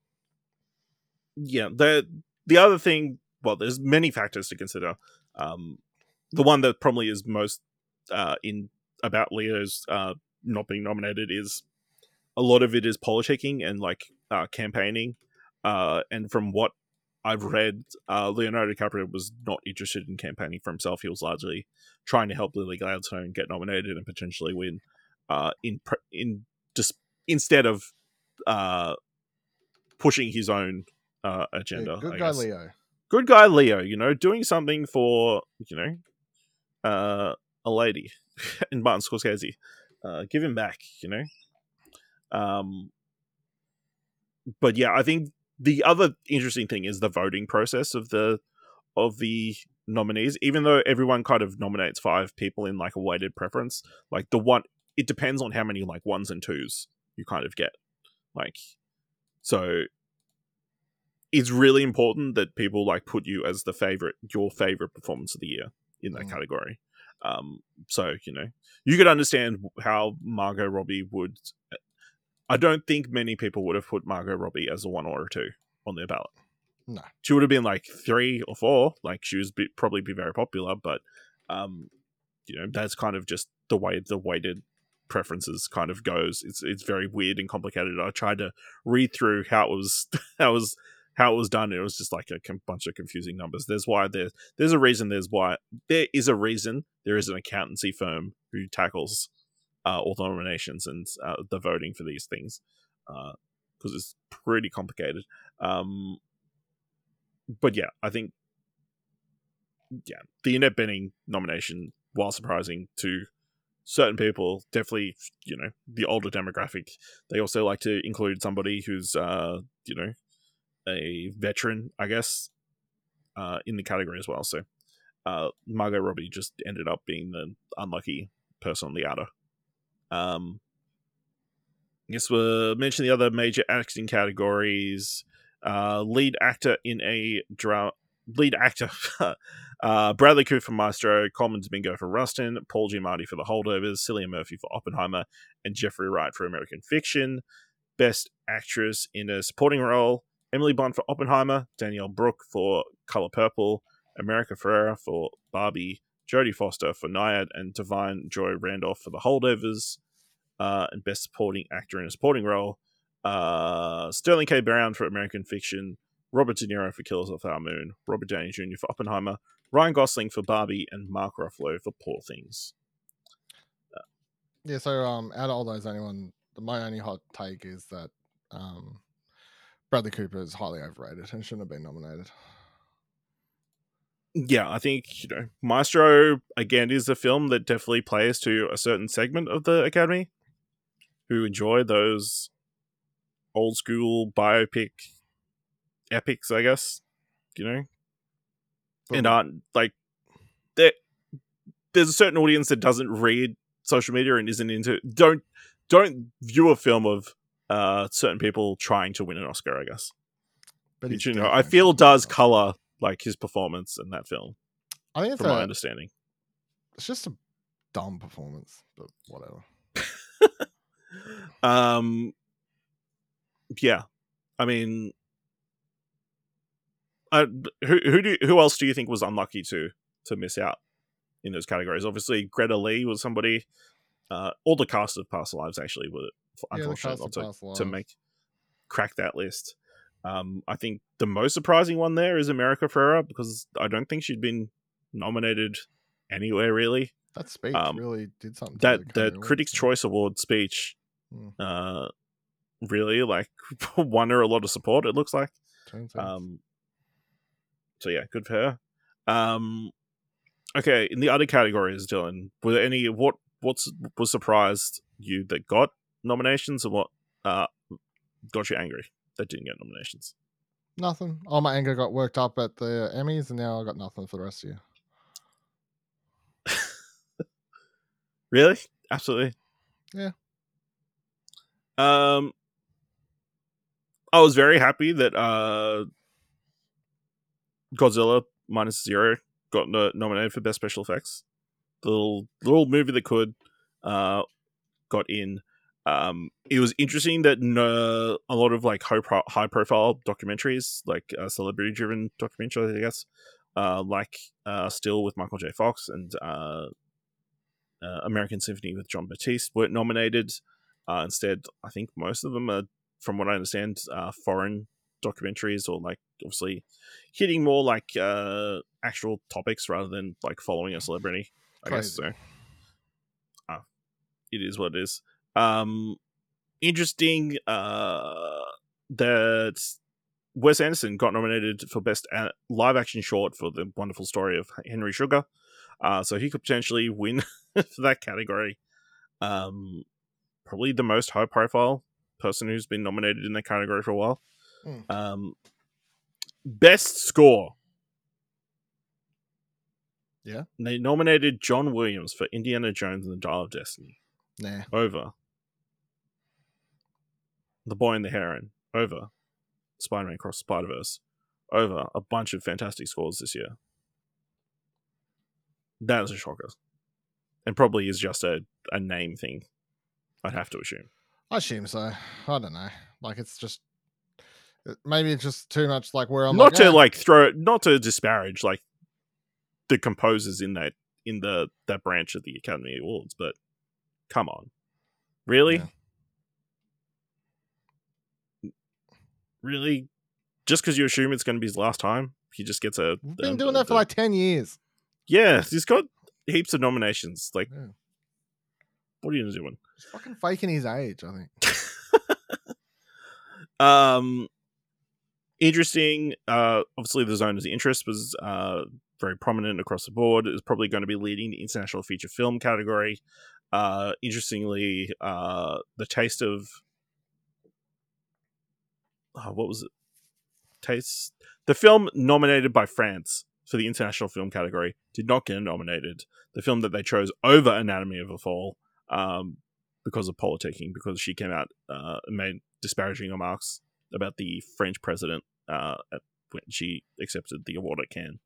Yeah. The, the other thing, well, there's many factors to consider. Um, the one that probably is most uh, in about Leo's uh, not being nominated is a lot of it is politicking and like uh, campaigning. Uh, and from what I've read, uh, Leonardo DiCaprio was not interested in campaigning for himself. He was largely trying to help Lily Gladstone get nominated and potentially win uh, in pre- in dis- instead of uh pushing his own uh agenda. Yeah, good I guy guess. Leo. Good guy Leo, you know, doing something for, you know, uh a lady in Martin Scorsese. Uh give him back, you know. Um But yeah, I think the other interesting thing is the voting process of the of the nominees. Even though everyone kind of nominates five people in like a weighted preference, like the one it depends on how many like ones and twos you kind of get. Like, so it's really important that people like put you as the favorite, your favorite performance of the year in that mm. category. Um, so, you know, you could understand how Margot Robbie would, I don't think many people would have put Margot Robbie as a one or a two on their ballot. No. She would have been like three or four. Like she was be, probably be very popular, but, um, you know, that's kind of just the way the weighted preferences kind of goes. It's it's very weird and complicated. I tried to read through how it was how it was how it was done. It was just like a com- bunch of confusing numbers. There's why there's there's a reason there's why there is a reason there is an accountancy firm who tackles uh, all the nominations and uh, the voting for these things because uh, it's pretty complicated. Um, but yeah, I think yeah, the Annette Bening nomination, while surprising to certain people, definitely, you know, the older demographic. They also like to include somebody who's, uh, you know, a veteran, I guess, uh, in the category as well. So, uh, Margot Robbie just ended up being the unlucky person on the outer. Um, I guess we'll mention the other major acting categories. Uh, lead actor in a drama. Lead actor, uh, Bradley Cooper for Maestro, Colman Domingo for Rustin, Paul Giamatti for The Holdovers, Cillian Murphy for Oppenheimer, and Jeffrey Wright for American Fiction. Best actress in a supporting role, Emily Blunt for Oppenheimer, Danielle Brooke for Color Purple, America Ferrera for Barbie, Jodie Foster for Nyad, and Divine Joy Randolph for The Holdovers. Uh, and best supporting actor in a supporting role, uh, Sterling K. Brown for American Fiction, Robert De Niro for Killers of the Flower Moon, Robert Downey Junior for Oppenheimer, Ryan Gosling for Barbie, and Mark Ruffalo for Poor Things. Uh, yeah, so um, out of all those, anyone, my only hot take is that um, Bradley Cooper is highly overrated and shouldn't have been nominated. Yeah, I think, you know, Maestro, again, is a film that definitely plays to a certain segment of the Academy who enjoy those old school biopic epics, I guess, you know, cool. And aren't like there. There's a certain audience that doesn't read social media and isn't into don't don't view a film of uh, certain people trying to win an Oscar, I guess. But Which, you know, I feel does color like his performance in that film. I think, it's from a, my understanding, it's just a dumb performance, but whatever. um, yeah, I mean. Uh, who who do who else do you think was unlucky to to miss out in those categories? Obviously, Greta Lee was somebody. Uh, all the cast of Past Lives actually were unfortunate yeah, not to, to make cracked that list. Um, I think the most surprising one there is America Ferrera, because I don't think she'd been nominated anywhere, really. That speech um, really did something. That to that Critics' Choice Award speech mm. uh, really like won her a lot of support, it looks like. Um, so yeah, good for her. Um, okay, in the other categories, Dylan, were there any what what's was surprised you that got nominations, and what uh, got you angry that didn't get nominations? Nothing. All my anger got worked up at the Emmys, and now I got nothing for the rest of you. Really? Absolutely. Yeah. Um, I was very happy that uh, Godzilla Minus Zero got no- nominated for Best Special Effects. The little, little movie that could uh, got in. Um, it was interesting that no, a lot of like high, pro- high profile documentaries, like uh, celebrity driven documentaries, I guess, uh, like uh, Still with Michael J. Fox and uh, uh, American Symphony with John Batiste, weren't nominated. Uh, instead, I think most of them are, from what I understand, uh, foreign documentaries, or like obviously hitting more like uh, actual topics rather than like following a celebrity. I Crazy. guess so. Uh, it is what it is. Um, interesting uh, that Wes Anderson got nominated for Best Live Action Short for The Wonderful Story of Henry Sugar. Uh, so he could potentially win for that category. Um, probably the most high profile person who's been nominated in that category for a while. Mm. Um, best score. Yeah. And they nominated John Williams for Indiana Jones and the Dial of Destiny. Nah. Over The Boy and the Heron, over Spider-Man Across the Spider-Verse, over a bunch of fantastic scores this year. That was a shocker. And probably is just a, a name thing, I'd have to assume. I assume so. I don't know. Like, it's just... Maybe it's just too much, like, where I'm not like... Not to, eh. like, throw... Not to disparage, like, the composers in that in the that branch of the Academy Awards, but come on. Really? Yeah. Really, just because you assume it's going to be his last time, he just gets a. We've been a, doing that a, for like ten years. Yeah, he's got heaps of nominations. Like, yeah. What are you doing? He's fucking faking his age, I think. um, interesting. Uh, obviously, the zone of interest was uh very prominent across the board. It's probably going to be leading the international feature film category. Uh, interestingly, uh, the taste of. Oh, what was it? Taste the film nominated by France for the international film category did not get nominated. The film that they chose over Anatomy of a Fall, um, because of politicking, because she came out uh, and made disparaging remarks about the French president uh, at, when she accepted the award at Cannes.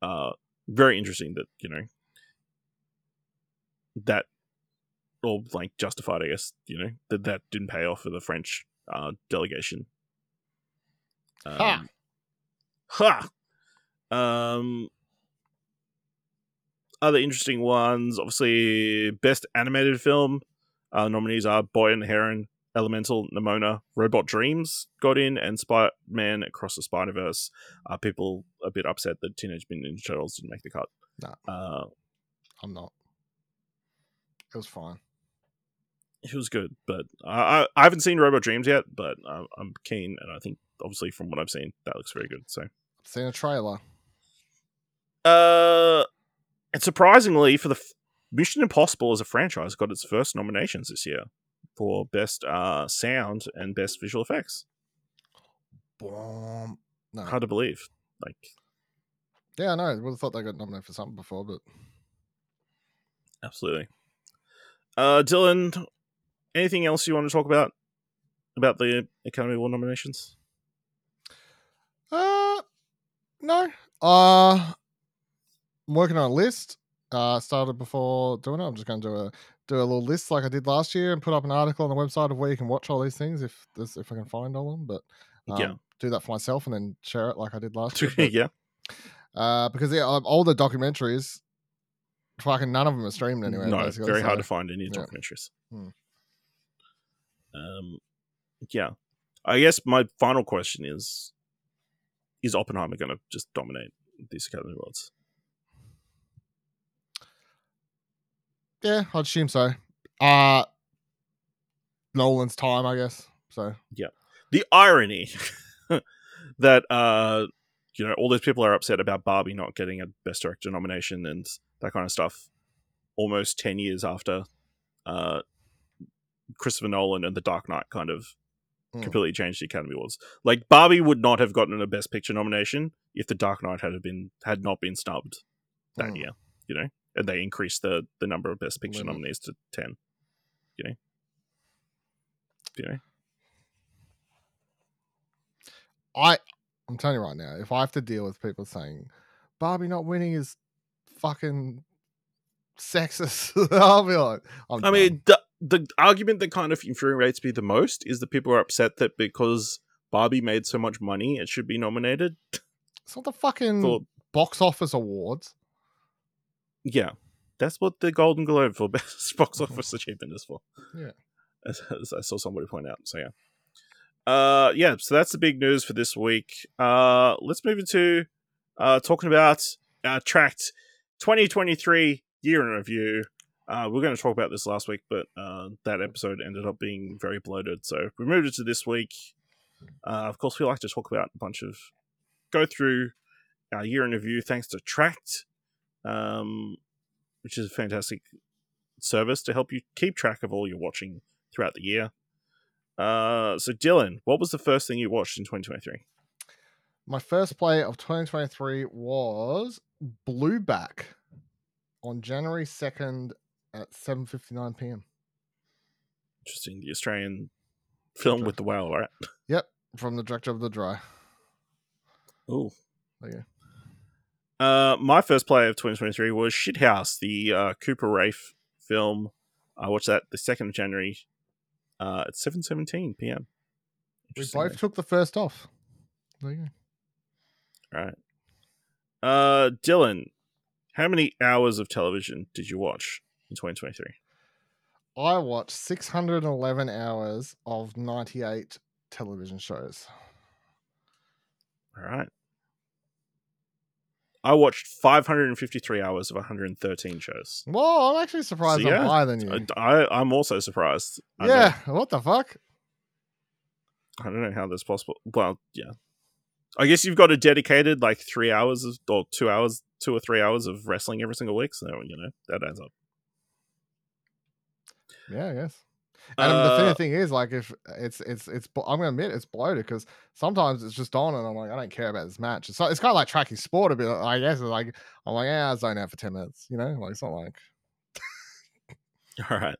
Uh, very interesting that you know that all like justified, I guess you know that that didn't pay off for the French uh, delegation. Um, ha! ha! Um, other interesting ones, obviously, Best Animated Film. Uh, nominees are Boy and the Heron, Elemental, Nimona, Robot Dreams got in, and Spider-Man Across the Spider-Verse. Uh, people a bit upset that Teenage Mutant Ninja Turtles didn't make the cut. Nah, uh, I'm not. It was fine. It was good, but I, I, I haven't seen Robot Dreams yet, but I'm, I'm keen, and I think obviously from what I've seen, that looks very good. So, I've seen a trailer. Uh, and surprisingly, for the f- Mission Impossible as a franchise got its first nominations this year for Best uh, Sound and Best Visual Effects. Boom. No. Hard to believe. Like, yeah, I know. I would have thought they got nominated for something before, but absolutely. Uh, Dylan. Anything else you want to talk about about the Academy Award nominations? Uh, no. Uh, I'm working on a list. Uh, started before doing it. I'm just going to do a do a little list like I did last year and put up an article on the website of where you can watch all these things if this if I can find all of them. But um, yeah, do that for myself and then share it like I did last year. But, yeah. Uh, because yeah, all the documentaries, fucking none of them are streamed anywhere. No, basically. very so, hard to find any yeah. documentaries. Hmm. Um, yeah. I guess my final question is, is Oppenheimer going to just dominate these Academy Awards? Yeah, I'd assume so. Uh, Nolan's time, I guess. So yeah. The irony that, uh, you know, all those people are upset about Barbie not getting a Best Director nomination and that kind of stuff almost ten years after uh, Christopher Nolan and The Dark Knight kind of mm. completely changed the Academy Awards. Like, Barbie would not have gotten a Best Picture nomination if The Dark Knight had been had not been snubbed that mm. year, you know? And they increased the, the number of Best Picture Limit. nominees to ten, you know? You know? I, I'm telling you right now, if I have to deal with people saying Barbie not winning is fucking sexist, I'll be like, I'm I done. mean, the, the argument that kind of infuriates me the most is that people are upset that because Barbie made so much money, it should be nominated. It's not the fucking for... box office awards. Yeah, that's what the Golden Globe for Best Box Office Achievement is for. Yeah. As, as I saw somebody point out, so yeah. Uh, yeah, so that's the big news for this week. Uh, let's move into uh, talking about uh, Trakt twenty twenty-three year in review. Uh, we we're going to talk about this last week, but uh, that episode ended up being very bloated, so we moved it to this week. Uh, of course, we like to talk about a bunch of go through our year in review thanks to Trakt, um, which is a fantastic service to help you keep track of all you're watching throughout the year. Uh, so Dylan, what was the first thing you watched in twenty twenty-three? My first play of twenty twenty-three was Blueback on January second at seven fifty-nine p.m. Interesting. The Australian film with the whale, right? Yep. From the director of The Dry. Ooh. There you go. Uh, my first play of twenty twenty-three was Shithouse, the uh, Cooper Rafe film. I watched that the second of January. Uh, at seven seventeen p.m. We both took the first off. There you go. All right. Uh, Dylan, how many hours of television did you watch in twenty twenty-three? I watched six hundred eleven hours of ninety-eight television shows. All right. I watched five hundred fifty-three hours of one hundred thirteen shows. Well, I'm actually surprised so, yeah, I'm higher than you. I, I, I'm also surprised. I yeah, know. What the fuck? I don't know how that's possible. Well, yeah. I guess you've got a dedicated, like, three hours of, or two hours, two or three hours of wrestling every single week, so, you know, that adds up. Yeah, I guess. And uh, the thing is, like, if it's, it's, it's, I'm going to admit it's bloated because sometimes it's just on and I'm like, I don't care about this match. It's, it's kind of like tracking sport a bit, I guess. It's like, I'm like, yeah, I zone out for ten minutes, you know? Like, it's not like. All right.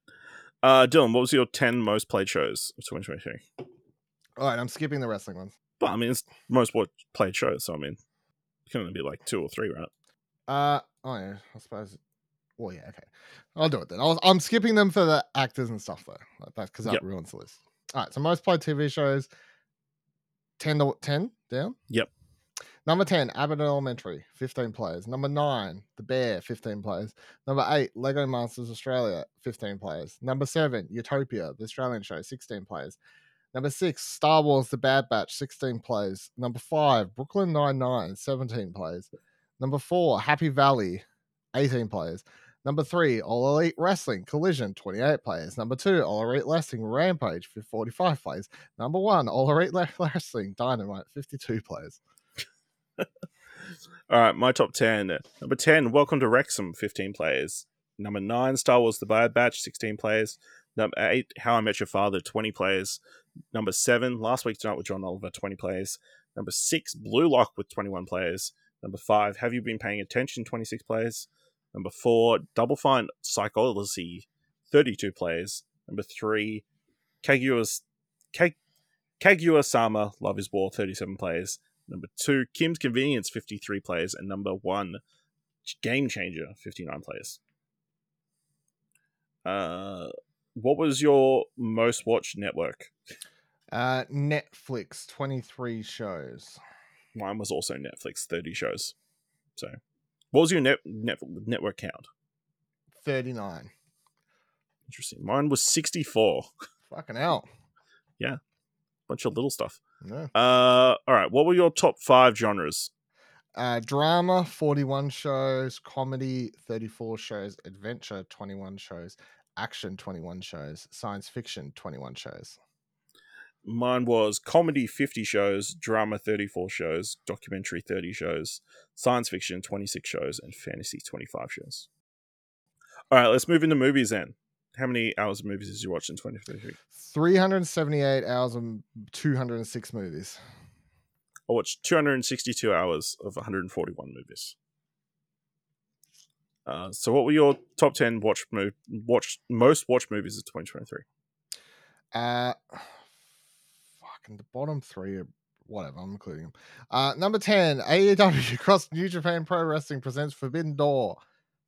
Uh, Dylan, what was your ten most played shows of twenty twenty-three? All right, I'm skipping the wrestling ones. But I mean, it's most played shows, so I mean, it can only be like two or three, right? Uh, oh, yeah, I suppose. Well, yeah, okay. I'll do it then. I'll, I'm skipping them for the actors and stuff, though, because that yep. ruins the list. All right, so most played T V shows, ten to ten down? Yep. Number ten, Abbott Elementary, fifteen players. Number nine, The Bear, fifteen players. Number eight, Lego Masters Australia, fifteen players. Number seven, Utopia, the Australian show, sixteen players. Number six, Star Wars, The Bad Batch, sixteen players. Number five, Brooklyn Nine-Nine, seventeen players. Number four, Happy Valley, eighteen players. Number three, All Elite Wrestling, Collision, twenty-eight players. Number two, All Elite Wrestling, Rampage, forty-five players. Number one, All Elite Wrestling, Dynamite, fifty-two players. All right, my top ten. Number ten, Welcome to Wrexham, fifteen players. Number nine, Star Wars The Bad Batch, sixteen players. Number eight, How I Met Your Father, twenty players. Number seven, Last Week Tonight with John Oliver, twenty players. Number six, Blue Lock with twenty-one players. Number five, Have You Been Paying Attention, twenty-six players. Number four, Double Fine Psychology, thirty-two players. Number three, Kaguya's, Kag, Kaguya-sama, Love is War, thirty-seven players. Number two, Kim's Convenience, fifty-three players. And number one, Game Changer, fifty-nine players. Uh, what was your most watched network? Uh, Netflix, twenty-three shows. Mine was also Netflix, thirty shows. So... What was your net, net, network count? thirty-nine. Interesting. Mine was sixty-four. Fucking hell. Yeah. bunch of little stuff. Yeah. Uh, all right. What were your top five genres? Uh, drama, forty-one shows, comedy, thirty-four shows, adventure, twenty-one shows, action, twenty-one shows, science fiction, twenty-one shows. Mine was comedy, fifty shows, drama, thirty-four shows, documentary, thirty shows, science fiction, twenty-six shows, and fantasy, twenty-five shows. All right, let's move into movies then. How many hours of movies did you watch in twenty twenty-three? three hundred seventy-eight hours and two hundred six movies. I watched two hundred sixty-two hours of one hundred forty-one movies. Uh, so what were your top ten watch, mo- watch most watched movies of twenty twenty-three? Uh, fucking the bottom three are whatever, I'm including them. Uh, number ten, A E W Cross New Japan Pro Wrestling presents Forbidden Door.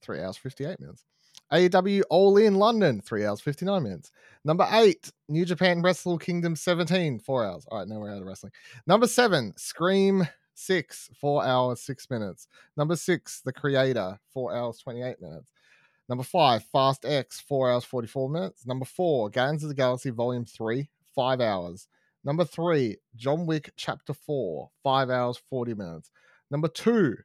Three hours, fifty-eight minutes. A E W All In London, three hours, fifty-nine minutes. Number eight, New Japan Wrestle Kingdom seventeen, four hours. All right, now we're out of wrestling. Number seven, Scream six, four hours, six minutes. Number six, The Creator, four hours, twenty-eight minutes. Number five, Fast X, four hours, forty-four minutes. Number four, Guardians of the Galaxy Volume three, five hours. Number three, John Wick Chapter four, five hours, forty minutes. Number two,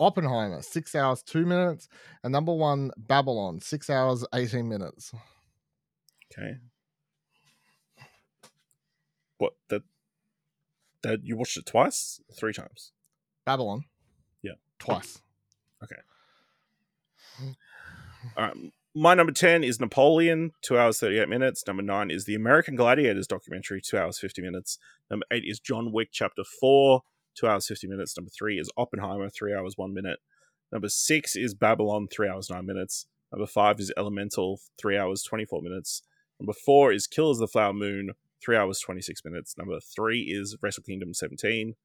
Oppenheimer, six hours, two minutes. And number one, Babylon, six hours, eighteen minutes. Okay. What? That, that you watched it twice? Three times? Babylon? Yeah. Twice. Okay. All right. My number ten is Napoleon, two hours, thirty-eight minutes. Number nine is the American Gladiators documentary, two hours, fifty minutes. Number eight is John Wick Chapter four. Two hours, fifty minutes. Number three is Oppenheimer, three hours, one minute. Number six is Babylon, three hours, nine minutes. Number five is Elemental, three hours, twenty-four minutes. Number four is Killers of the Flower Moon, three hours, twenty-six minutes. Number three is Wrestle Kingdom seventeen.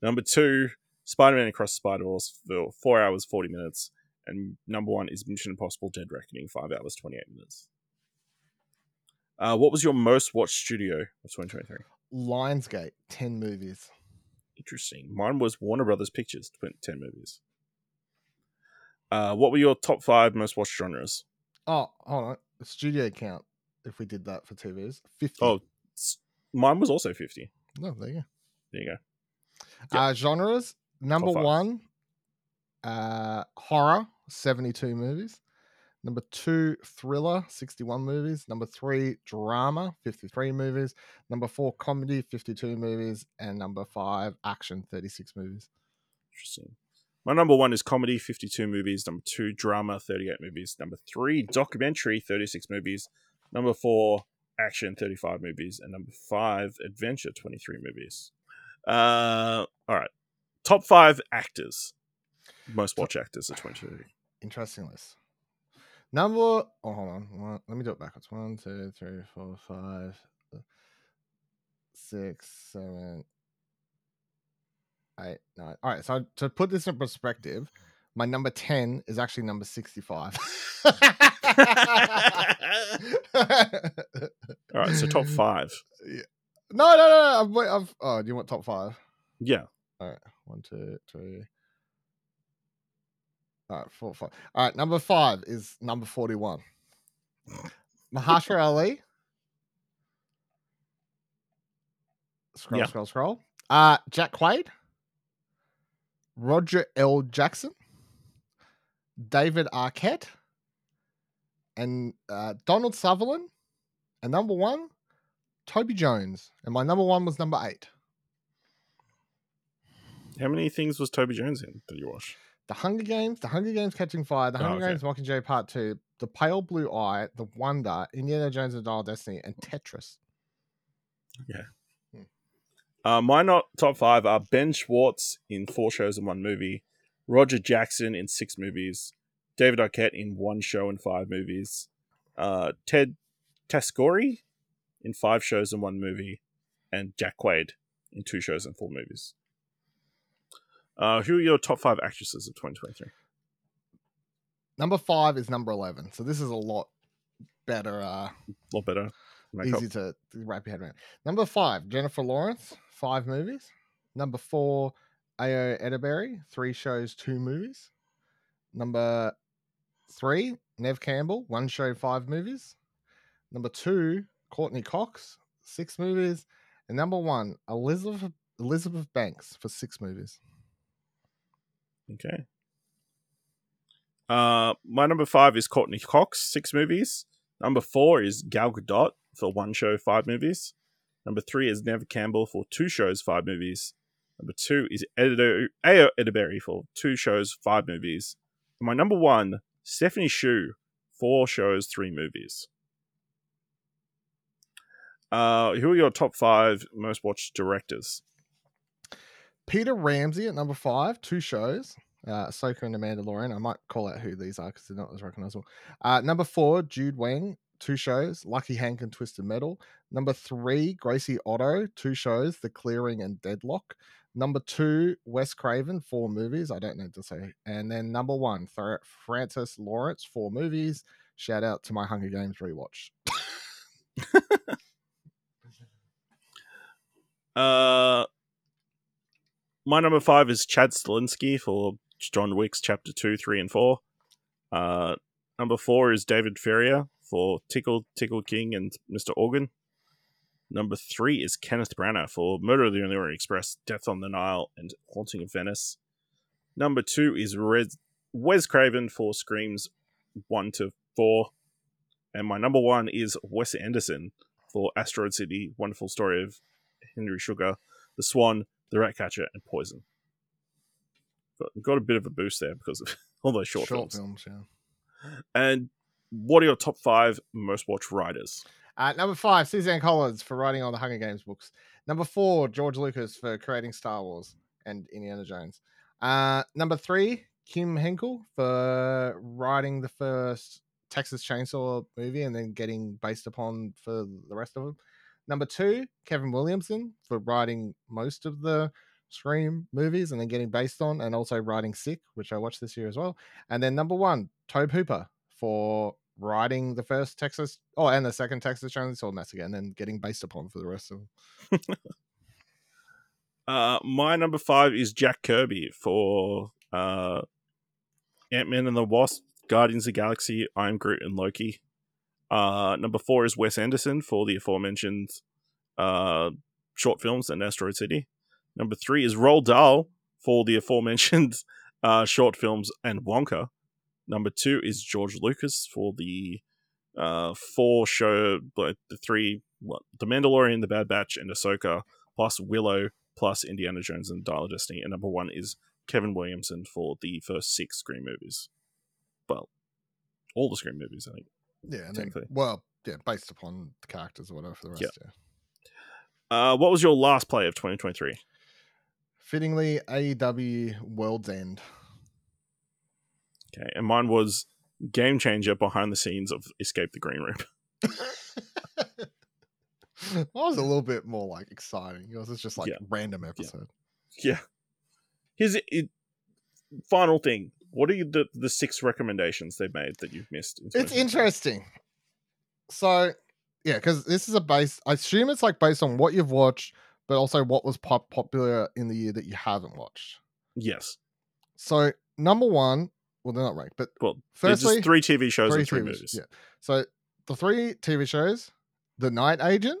Number two, Spider-Man Across the Spider-Verse, four hours, forty minutes. And number one is Mission Impossible Dead Reckoning, five hours, twenty-eight minutes. Uh, what was your most watched studio of twenty twenty-three? Lionsgate, ten movies. Interesting. Mine was Warner Brothers Pictures, ten movies. Uh, what were your top five most watched genres? Oh, hold on. Studio count, if we did that for T Vs. fifty. Oh, mine was also fifty. No, oh, there you go. There you go. Yep. Uh, genres, number one, uh, horror, seventy-two movies. Number two, thriller, sixty-one movies. Number three, drama, fifty-three movies. Number four, comedy, fifty-two movies. And number five, action, thirty-six movies. Interesting. My number one is comedy, fifty-two movies. Number two, drama, thirty-eight movies. Number three, documentary, thirty-six movies. Number four, action, thirty-five movies. And number five, adventure, twenty-three movies. Uh, all right. Top five actors. Most watch actors of twenty twenty-three. Interesting list. Number, oh, hold on. One, let me do it backwards. One, two, three, four, five, six, seven, eight, nine. All right. So to put this in perspective, my number ten is actually number sixty-five. All right. So top five. Yeah. No, no, no. I've, wait, I've, oh, do you want top five? Yeah. All right. One, two, three. All right, four, five. All right, number five is number forty-one. Mahershala Ali. Scroll, yeah. scroll, scroll. Uh, Jack Quaid. Roger L. Jackson. David Arquette. And uh, Donald Sutherland. And number one, Toby Jones. And my number one was number eight. How many things was Toby Jones in that you watched? The Hunger Games, The Hunger Games Catching Fire, The Hunger oh, okay. Games Mockingjay Part two, The Pale Blue Eye, The Wonder, Indiana Jones and the Dial of Destiny, and Tetris. Yeah. Hmm. Uh, my not top five are Ben Schwartz in four shows and one movie, Roger Jackson in six movies, David Arquette in one show and five movies, uh, Ted Tascori in five shows and one movie, and Jack Quaid in two shows and four movies. Uh, who are your top five actresses of twenty twenty-three? Number five is number eleven. So this is a lot better. Uh, a lot better. Makeup. Easy to wrap your head around. Number five, Jennifer Lawrence, five movies. Number four, Ayo Edeberry, three shows, two movies. Number three, Nev Campbell, one show, five movies. Number two, Courtney Cox, six movies. And number one, Elizabeth Elizabeth Banks for six movies. Okay. Uh, my number five is Courtney Cox, six movies. Number four is Gal Gadot for one show, five movies. Number three is Neve Campbell for two shows, five movies. Number two is Ayo Edebiri for two shows, five movies. And my number one, Stephanie Hsu, four shows, three movies. Uh, who are your top five most watched directors? Peter Ramsey at number five, two shows. Uh, Ahsoka and The Mandalorian. I might call out who these are because they're not as recognizable. Uh, number four, Jude Wang, two shows, Lucky Hank and Twisted Metal. Number three, Gracie Otto, two shows, The Clearing and Deadlock. Number two, Wes Craven, four movies. I don't need to say. And then number one, Th- Francis Lawrence, four movies. Shout out to my Hunger Games rewatch. uh, my number five is Chad Stahelski for John Wick's Chapter two, three, and four. Uh, number four is David Ferrier for Tickle, Tickle King and Mister Organ. Number three is Kenneth Branagh for Murder of the Orient Express, Death on the Nile, and Haunting of Venice. Number two is Rez- Wes Craven for Screams one to four. And my number one is Wes Anderson for Asteroid City, Wonderful Story of Henry Sugar, The Swan, The Ratcatcher, and Poison. Got, got a bit of a boost there because of all those short, short films. films yeah. And what are your top five most watched writers? Uh, number five, Suzanne Collins for writing all the Hunger Games books. Number four, George Lucas for creating Star Wars and Indiana Jones. Uh, number three, Kim Henkel for writing the first Texas Chainsaw movie and then getting based upon for the rest of them. Number two, Kevin Williamson for writing most of the Scream movies and then getting based on, and also writing Sick, which I watched this year as well. And then number one, Tobe Hooper for writing the first Texas, oh, and the second Texas Chainsaw Massacre, and then getting based upon for the rest of them. uh, my number five is Jack Kirby for uh, Ant-Man and the Wasp, Guardians of the Galaxy, I Am Groot, and Loki. Uh, number four is Wes Anderson for the aforementioned uh, short films and Asteroid City. Number three is Roald Dahl for the aforementioned uh, short films and Wonka. Number two is George Lucas for the uh, four show, like the three, what, The Mandalorian, The Bad Batch, and Ahsoka, plus Willow, plus Indiana Jones and Dial of Destiny. And number one is Kevin Williamson for the first six Scream movies. Well, all the Scream movies, I think. Yeah, and technically. Then, well, yeah, based upon the characters or whatever for the rest. Yeah. yeah. Uh, what was your last play of twenty twenty-three? Fittingly, A E W World's End. Okay, and mine was Game Changer behind the scenes of Escape the Green Room. Mine was a little bit more like exciting. Yours is just like yeah. random episode. Yeah. yeah. Here's it, it. Final thing. What are you, the the six recommendations they made that you've missed? In it's interesting. So yeah, because this is a base. I assume it's like based on what you've watched, but also what was pop- popular in the year that you haven't watched. Yes. So number one. Well, they're not ranked, but well, firstly, three T V shows three and three T V movies. Yeah. So the three T V shows, The Night Agent,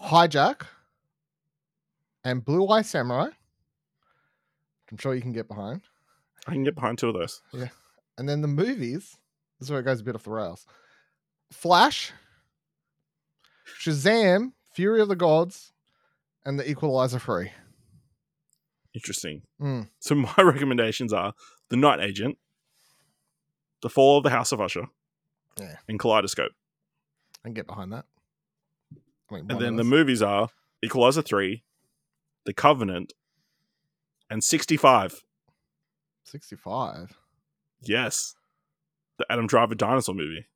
Hijack, and Blue Eye Samurai. I'm sure you can get behind. I can get behind two of those. Yeah. And then the movies, this is where it goes a bit off the rails. Flash, Shazam, Fury of the Gods, and The Equalizer three. Interesting. Mm. So my recommendations are The Night Agent, The Fall of the House of Usher, yeah. and Kaleidoscope. I can get behind that. I mean, and then the movies are Equalizer three, The Covenant, and sixty-five. sixty-five? Yes. The Adam Driver dinosaur movie.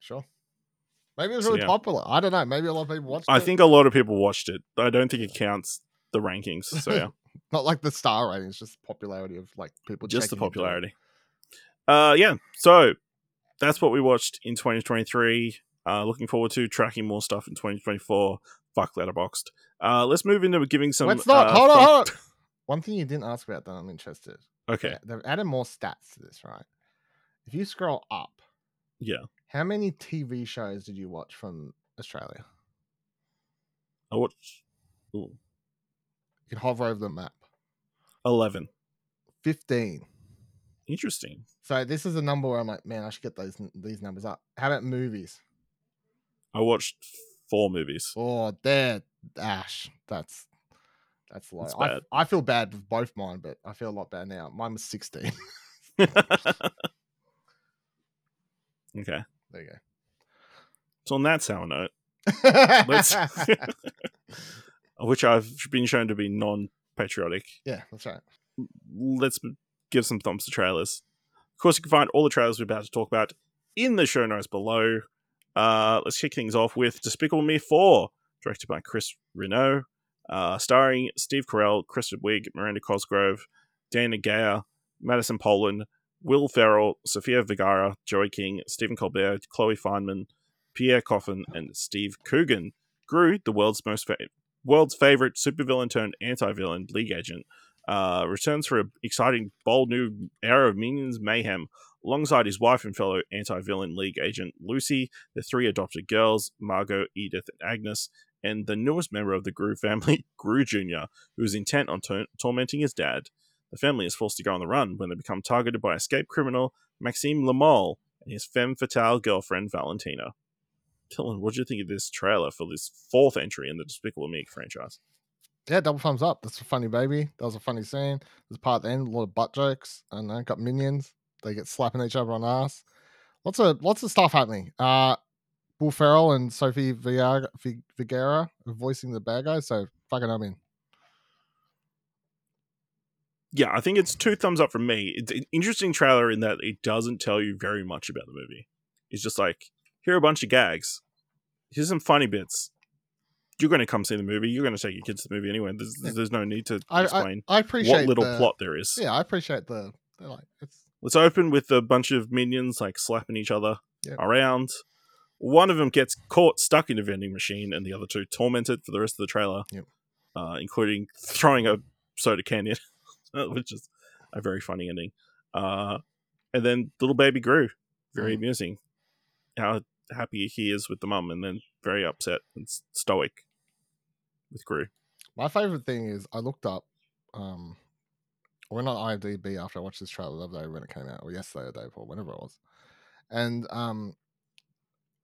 Sure. Maybe it was really so, yeah. popular. I don't know. Maybe a lot of people watched I it. I think a lot of people watched it. I don't think it counts. The rankings, so yeah, not like the star ratings, just the popularity of like people. Just the popularity. Uh, yeah. So that's what we watched in twenty twenty-three. Uh, looking forward to tracking more stuff in twenty twenty-four. Fuck Letterboxd. Uh, let's move into giving some. Let's not. Uh, hold on. Fun- hold on. One thing you didn't ask about that I'm interested. Okay. Yeah, they've added more stats to this, right? If you scroll up, yeah. How many T V shows did you watch from Australia. I watched... Ooh. You can hover over the map. eleven. fifteen. Interesting. So this is a number where I'm like, man, I should get those these numbers up. How about movies? I watched four movies. Oh, there, Ash. That's that's low. That's bad. I, I feel bad with both mine, but I feel a lot better now. Mine was sixteen. Okay. There you go. So on that sour note, let's, which I've been shown to be non-patriotic. Yeah, that's right. Let's give some thumbs to trailers. Of course, you can find all the trailers we're about to talk about in the show notes below. Uh, let's kick things off with Despicable Me four, directed by Chris Renaud, uh, starring Steve Carell, Kristen Wiig, Miranda Cosgrove, Dana Gaya, Madison Poland, Will Ferrell, Sofia Vergara, Joey King, Stephen Colbert, Chloe Fineman, Pierre Coffin, and Steve Coogan. Gru, the world's most fa- world's favorite supervillain turned anti-villain league agent, uh, returns for an exciting, bold new era of minions mayhem, alongside his wife and fellow anti-villain league agent Lucy, the three adopted girls, Margot, Edith, and Agnes, and the newest member of the Gru family, Gru Junior, who is intent on t- tormenting his dad. The family is forced to go on the run when they become targeted by escaped criminal Maxime Lamole and his femme fatale girlfriend Valentina. Dylan, what do you think of this trailer for this fourth entry in the Despicable Me franchise? Yeah, double thumbs up. That's a funny baby. That was a funny scene. There's part at the end, a lot of butt jokes. I don't know, got minions. They get slapping each other on ass. Lots of lots of stuff happening. Uh, Will Ferrell and Sophie Vergara are voicing the bad guy, so fucking I'm in. Yeah, I think it's two thumbs up from me. It's an interesting trailer in that it doesn't tell you very much about the movie. It's just like, here are a bunch of gags. Here's some funny bits. You're going to come see the movie. You're going to take your kids to the movie anyway. There's, yeah. there's no need to I, explain I, I appreciate what little the, plot there is. Yeah, I appreciate the... Like, it's... Let's open with a bunch of minions like slapping each other yep. around. One of them gets caught stuck in a vending machine and the other two tormented for the rest of the trailer, yep. uh, including throwing a soda can in. Which is a very funny ending. Uh, and then little baby Gru. Very mm. amusing. How happy he is with the mum and then very upset and stoic with Gru. My favourite thing is I looked up, um, I went on IMDb after I watched this trailer the other day when it came out, or yesterday or the day before, whenever it was. And um,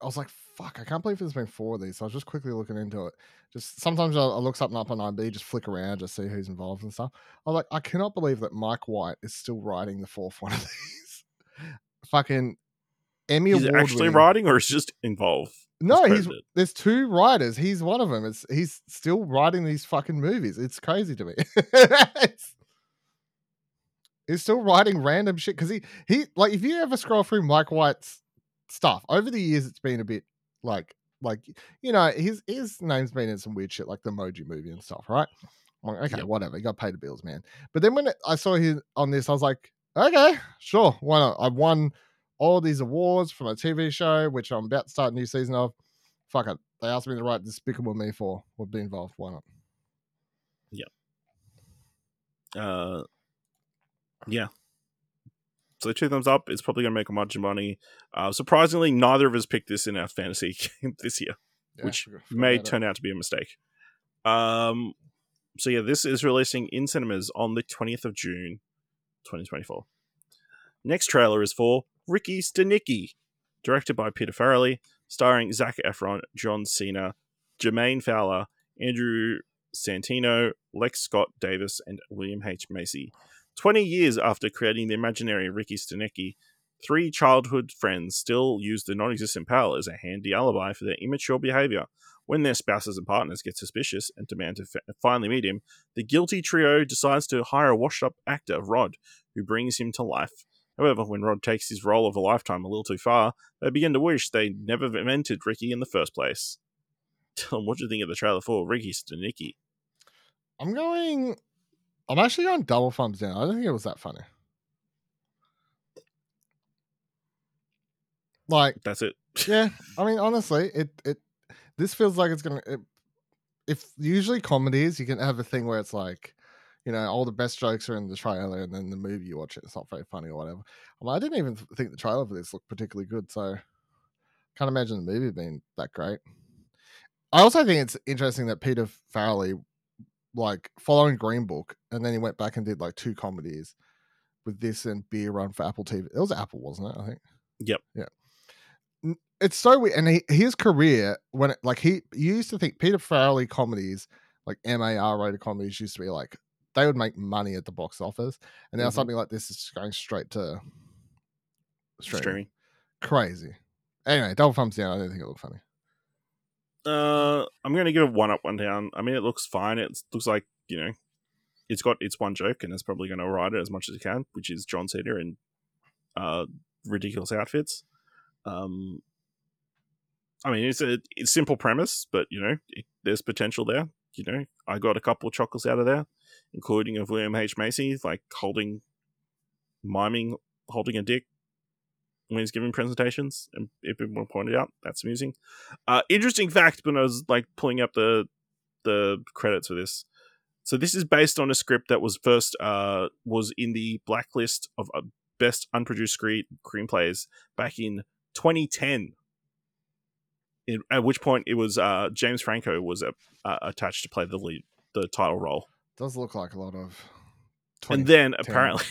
I was like, fuck, I can't believe there's been four of these. So I was just quickly looking into it. Just sometimes I, I look something up on I M D B, just flick around, just see who's involved and stuff. I was like, I cannot believe that Mike White is still writing the fourth one of these. Fucking Emmy Award. He's actually writing or is just involved? No, he's, there's two writers. He's one of them. It's He's still writing these fucking movies. It's crazy to me. it's, he's still writing random shit. Because he, he, like, if you ever scroll through Mike White's stuff over the years, it's been a bit like like you know his his name's been in some weird shit like the Emoji Movie and stuff, right? I'm like, okay, yep. whatever, you got paid the bills, man. But then when I saw him on this, I was like, okay, sure, why not? I won all these awards from a T V show which I'm about to start a new season of. Fuck it, they asked me to write Despicable Me for, would be involved, why not? Yeah. Uh, yeah. So two thumbs up. It's probably going to make a bunch of money. Uh, surprisingly, neither of us picked this in our fantasy game this year, yeah, which may turn out to be a mistake. Um, so yeah, this is releasing in cinemas on the twentieth of June, twenty twenty-four. Next trailer is for Ricky Stenicki, directed by Peter Farrelly, starring Zac Efron, John Cena, Jermaine Fowler, Andrew Santino, Lex Scott Davis, and William H. Macy. Twenty years after creating the imaginary Ricky Stenicki, three childhood friends still use the non-existent pal as a handy alibi for their immature behavior. When their spouses and partners get suspicious and demand to fa- finally meet him, the guilty trio decides to hire a washed-up actor, Rod, who brings him to life. However, when Rod takes his role of a lifetime a little too far, they begin to wish they never invented Ricky in the first place. Tell them what you think of the trailer for Ricky Stenicki. I'm going... I'm actually going double thumbs down. I don't think it was that funny. Like that's it. Yeah, I mean, honestly, it it this feels like it's gonna. It, if usually comedies, you can have a thing where it's like, you know, all the best jokes are in the trailer, and then the movie you watch it, it's not very funny or whatever. I'm like, I didn't even think the trailer for this looked particularly good, so can't imagine the movie being that great. I also think it's interesting that Peter Farrelly, like, following Green Book, and then he went back and did like two comedies with this and Beer Run for Apple T V. It was Apple, wasn't it? I think. Yep. Yeah. It's so weird. And he, his career, when it, like he you used to think Peter Farrelly comedies, like M A R rated comedies, used to be like they would make money at the box office, and now mm-hmm. something like this is just going straight to streaming. streaming. Crazy. Anyway, double thumbs down. I didn't think it looked funny. Uh, I'm going to give it one up, one down. I mean, it looks fine. It looks like, you know, it's got its one joke and it's probably going to ride it as much as it can, which is John Cena in uh, ridiculous outfits. Um, I mean, it's a it's simple premise, but, you know, it, there's potential there. You know, I got a couple of chocolates out of there, including of William H. Macy, like holding, miming, holding a dick when he's giving presentations, and if people pointed out, that's amusing. Uh, interesting fact, when I was like pulling up the the credits for this, so this is based on a script that was first uh, was in the blacklist of uh, best unproduced screen screenplays back in twenty ten. In, at which point, it was uh, James Franco was uh, uh, attached to play the lead, the title role. Does look like a lot of. And then apparently,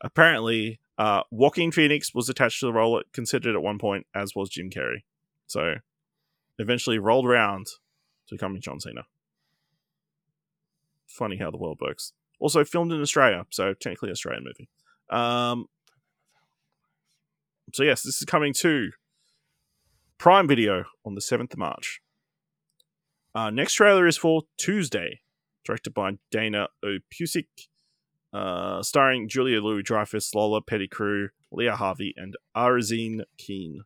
apparently. Uh, Joaquin Phoenix was attached to the role, considered at one point, as was Jim Carrey. So, eventually rolled around to becoming John Cena. Funny how the world works. Also filmed in Australia, so technically an Australian movie. Um, so yes, this is coming to Prime Video on the seventh of March. Uh, next trailer is for Tuesday, directed by Dana Opusik. Uh, starring Julia Louis-Dreyfus, Lola Pettigrew, Leah Harvey, and Arzine Keene.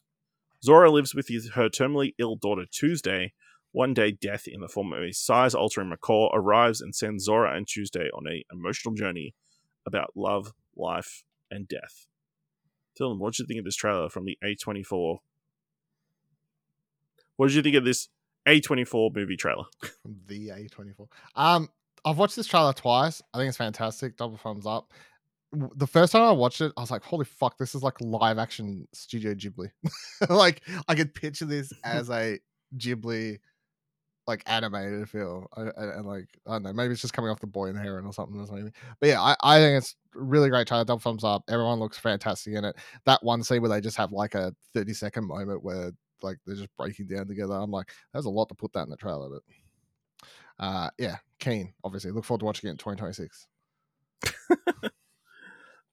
Zora lives with his, her terminally ill daughter Tuesday. One day, death in the form of a size-altering macaw arrives and sends Zora and Tuesday on an emotional journey about love, life, and death. Dylan, what did you think of this trailer from the A twenty-four? What did you think of this A twenty-four movie trailer? The A twenty-four. Um... I've watched this trailer twice. I think it's fantastic. Double thumbs up. The first time I watched it, I was like, holy fuck, this is like live action Studio Ghibli. Like, I could picture this as a Ghibli, like, animated film. And, and like, I don't know, maybe it's just coming off The Boy and the Heron or something. Or something. But yeah, I, I think it's really great trailer. Double thumbs up. Everyone looks fantastic in it. That one scene where they just have like a thirty second moment where like they're just breaking down together. I'm like, there's a lot to put that in the trailer, but... Uh, yeah, keen, obviously. Look forward to watching it in twenty twenty-six.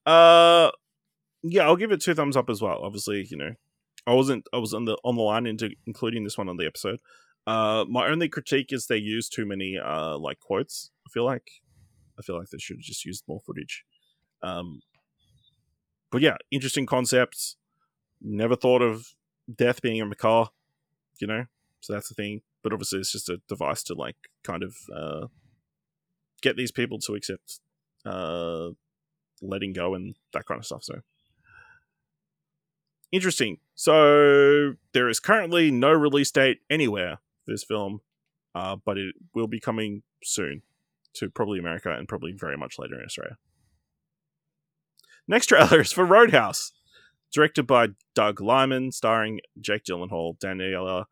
uh, yeah, I'll give it two thumbs up as well. Obviously, you know, I wasn't, I was on the on the line into including this one on the episode. Uh, my only critique is they use too many uh like quotes. I feel like, I feel like they should have just used more footage. Um, but yeah, interesting concepts. Never thought of death being a macaw, you know. So that's the thing. But obviously, it's just a device to like kind of uh, get these people to accept uh, letting go and that kind of stuff. So interesting. So there is currently no release date anywhere for this film, uh, but it will be coming soon to probably America and probably very much later in Australia. Next trailer is for Roadhouse, directed by Doug Liman, starring Jake Gyllenhaal, Daniela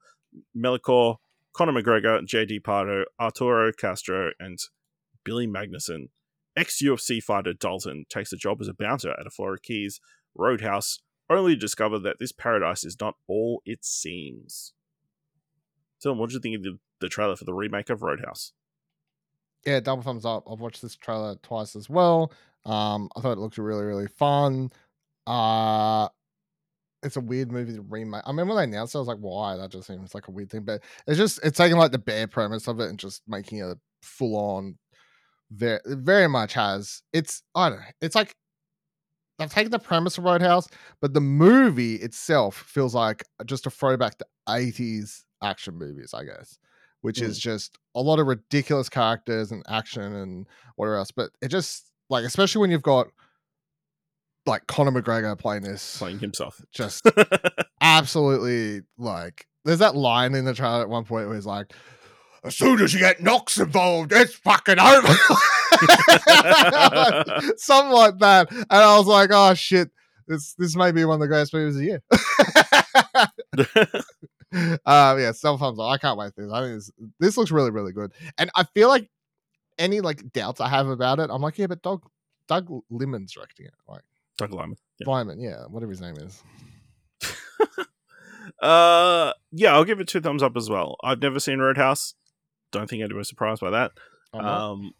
Melikor, Conor McGregor, J D Pardo, Arturo Castro, and Billy Magnussen. Ex-U F C fighter Dalton takes a job as a bouncer at a Florida Keys roadhouse, only to discover that this paradise is not all it seems. Dylan, what did you think of the, the trailer for the remake of Roadhouse? Yeah, double thumbs up. I've watched this trailer twice as well. Um, I thought it looked really, really fun. Uh... It's a weird movie to remake. I remember when they announced it, I was like, why? That just seems like a weird thing. But it's just, it's taking like the bare premise of it and just making it a full on, very, very much has. It's, I don't know. It's like, I've taken the premise of Roadhouse, but the movie itself feels like just a throwback to eighties action movies, I guess, which mm. is just a lot of ridiculous characters and action and whatever else. But it just, like, especially when you've got, like Conor McGregor playing this, playing himself, just absolutely like. There's that line in the trailer at one point where he's like, "As soon as you get Knox involved, it's fucking over." Something like that, and I was like, "Oh shit, this this may be one of the greatest movies of the year." Uh, yeah, self thumbs up. I can't wait for this. I think this, this looks really, really good. And I feel like any like doubts I have about it, I'm like, yeah, but Doug Doug Liman's directing it. Like Doug Liman. Yeah. Liman, yeah, whatever his name is. uh, yeah, I'll give it two thumbs up as well. I've never seen Roadhouse. Don't think anyone was surprised by that. Uh-huh. Um,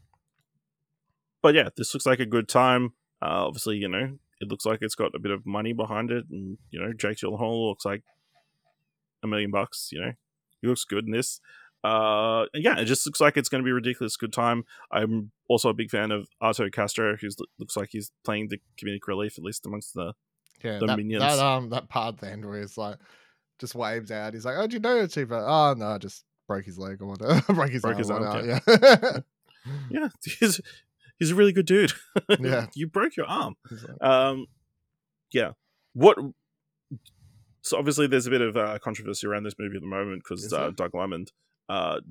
but yeah, this looks like a good time. Uh, obviously, you know, it looks like it's got a bit of money behind it, and you know, Jake Gyllenhaal looks like a million bucks. You know, he looks good in this. Uh, yeah, it just looks like it's going to be a ridiculous good time. I'm also a big fan of Arturo Castro, who looks like he's playing the comedic relief, at least amongst the, yeah, the that, minions. That um, that part then where he's like just waves out. He's like, "Oh, do you know the cheaper?" Oh no, I just broke his leg or whatever. broke his, broke arm, his arm. Out. Yeah, yeah. yeah he's he's a really good dude. yeah, you broke your arm. Exactly. Um, yeah. What? So obviously, there's a bit of uh, controversy around this movie at the moment because uh, Doug Liman. Uh,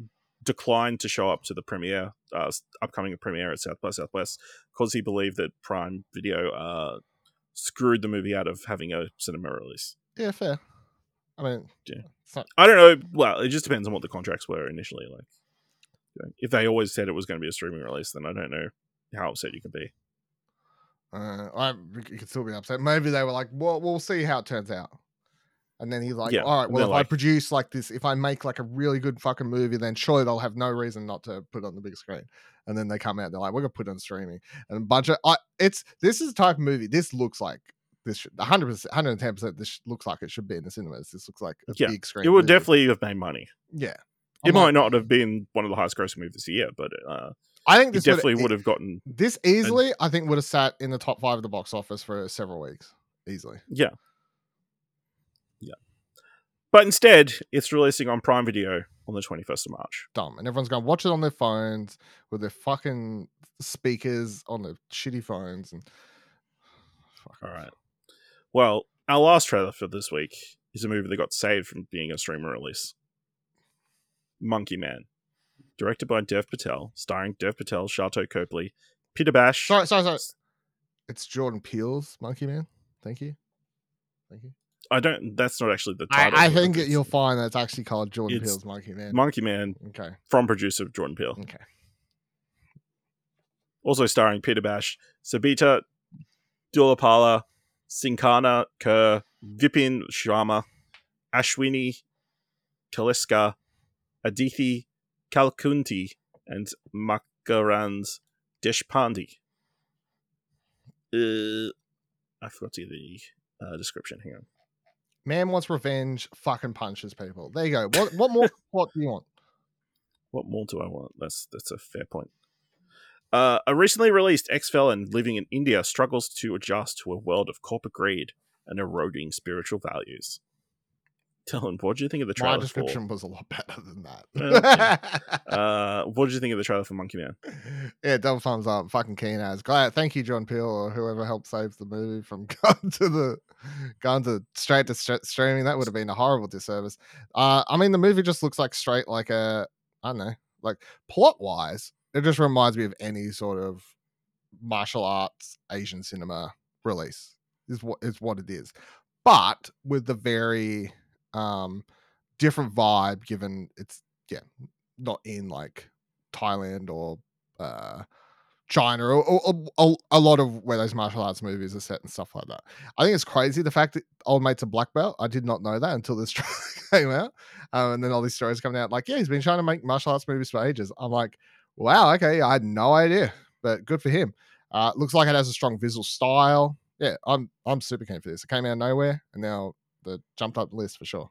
declined to show up to the premiere, uh, upcoming premiere at South by Southwest, because he believed that Prime Video uh, screwed the movie out of having a cinema release. Yeah, fair. I mean, yeah. Not- I don't know. Well, it just depends on what the contracts were initially. Like, you know, if they always said it was going to be a streaming release, then I don't know how upset you can be. Uh, I you could still be upset. Maybe they were like, "Well, we'll see how it turns out." And then he's like, yeah, all right, well, if like, I produce like this, if I make like a really good fucking movie, then surely they'll have no reason not to put it on the big screen. And then they come out, they're like, we're going to put it on streaming. And a bunch of, I, it's, this is the type of movie, this looks like, this should, one hundred percent, one hundred ten percent this looks like it should be in the cinemas. This looks like a yeah, big screen. It would movie. definitely have made money. Yeah. I'm it like, might not have been one of the highest grossing movies of the year, but uh, I think this definitely would have gotten. This easily, a, I think, would have sat in the top five of the box office for several weeks. Easily. Yeah. Yeah, but instead, it's releasing on Prime Video on the twenty-first of March. Dumb, and everyone's going to watch it on their phones with their fucking speakers on their shitty phones. And fuck all right. Well, our last trailer for this week is a movie that got saved from being a streamer release. Monkey Man, directed by Dev Patel, starring Dev Patel, Sharto Copley, Peter Bash. Sorry, sorry, sorry. It's Jordan Peele's Monkey Man. Thank you, thank you. I don't. That's not actually the title. I, I think that you'll find that's actually called Jordan it's Peele's Monkey Man. Monkey Man. Okay. From producer Jordan Peele. Okay. Also starring Peter Bash, Sabita Dulapala, Sinkana Kerr, Vipin Sharma, Ashwini Kaleska, Adithi Kalkunti, and Makarand Deshpande. Uh, I forgot the uh, description. Hang on. Man wants revenge, fucking punches people. There you go. What what more what do you want? What more do I want? That's that's a fair point. Uh, a recently released ex-felon living in India struggles to adjust to a world of corporate greed and eroding spiritual values. Dylan, what do you think of the trailer? My description for... was a lot better than that. Uh, yeah. uh, what did you think of the trailer for Monkey Man? Yeah, double thumbs up. Fucking keen as. Glad. Thank you, John Peele, or whoever helped save the movie from going to the going to straight to st- streaming. That would have been a horrible disservice. Uh, I mean, the movie just looks like straight like a I don't know, like plot wise, it just reminds me of any sort of martial arts Asian cinema release. Is what is what it is, but with the very um different vibe given it's yeah not in like Thailand or uh China or, or, or a lot of where those martial arts movies are set and stuff like that. I think it's crazy the fact that old mate's a black belt. I did not know that until this trailer came out, um, and then all these stories coming out like yeah he's been trying to make martial arts movies for ages. I'm like wow, okay, I had no idea, but good for him. Uh looks like it has a strong visual style. Yeah, I'm I'm super keen for this. It came out of nowhere and now the jumped up the list for sure.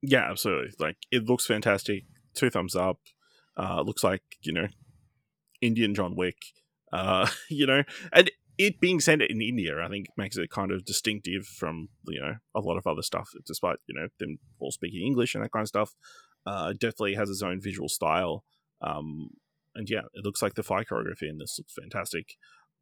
Yeah, absolutely. Like it looks fantastic. Two thumbs up. Uh, looks like, you know, Indian John Wick. Uh, you know, and it being set in India, I think makes it kind of distinctive from, you know, a lot of other stuff, despite, you know, them all speaking English and that kind of stuff. Uh, it definitely has its own visual style. Um, and yeah, it looks like the fight choreography in this looks fantastic.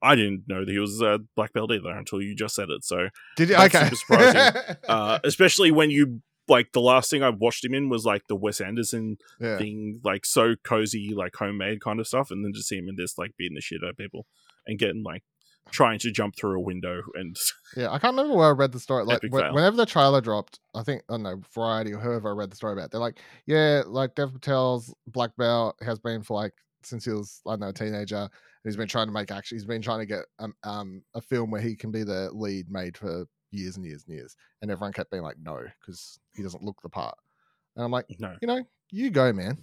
I didn't know that he was a black belt either until you just said it. So did you? That's okay. Super surprising. uh, especially when you like the last thing I watched him in was like the Wes Anderson yeah. thing, like so cozy, like homemade kind of stuff, and then to see him in this, like beating the shit out of people and getting like trying to jump through a window. And yeah, I can't remember where I read the story. Like when, whenever the trailer dropped, I think, I don't know, Variety or whoever I read the story about, they're like, yeah, like Dev Patel's black belt has been for like, since he was, I don't know, a teenager. He's been trying to make action. He's been trying to get um, um a film where he can be the lead made for years and years and years. And everyone kept being like, no, because he doesn't look the part. And I'm like, no, you know, you go, man.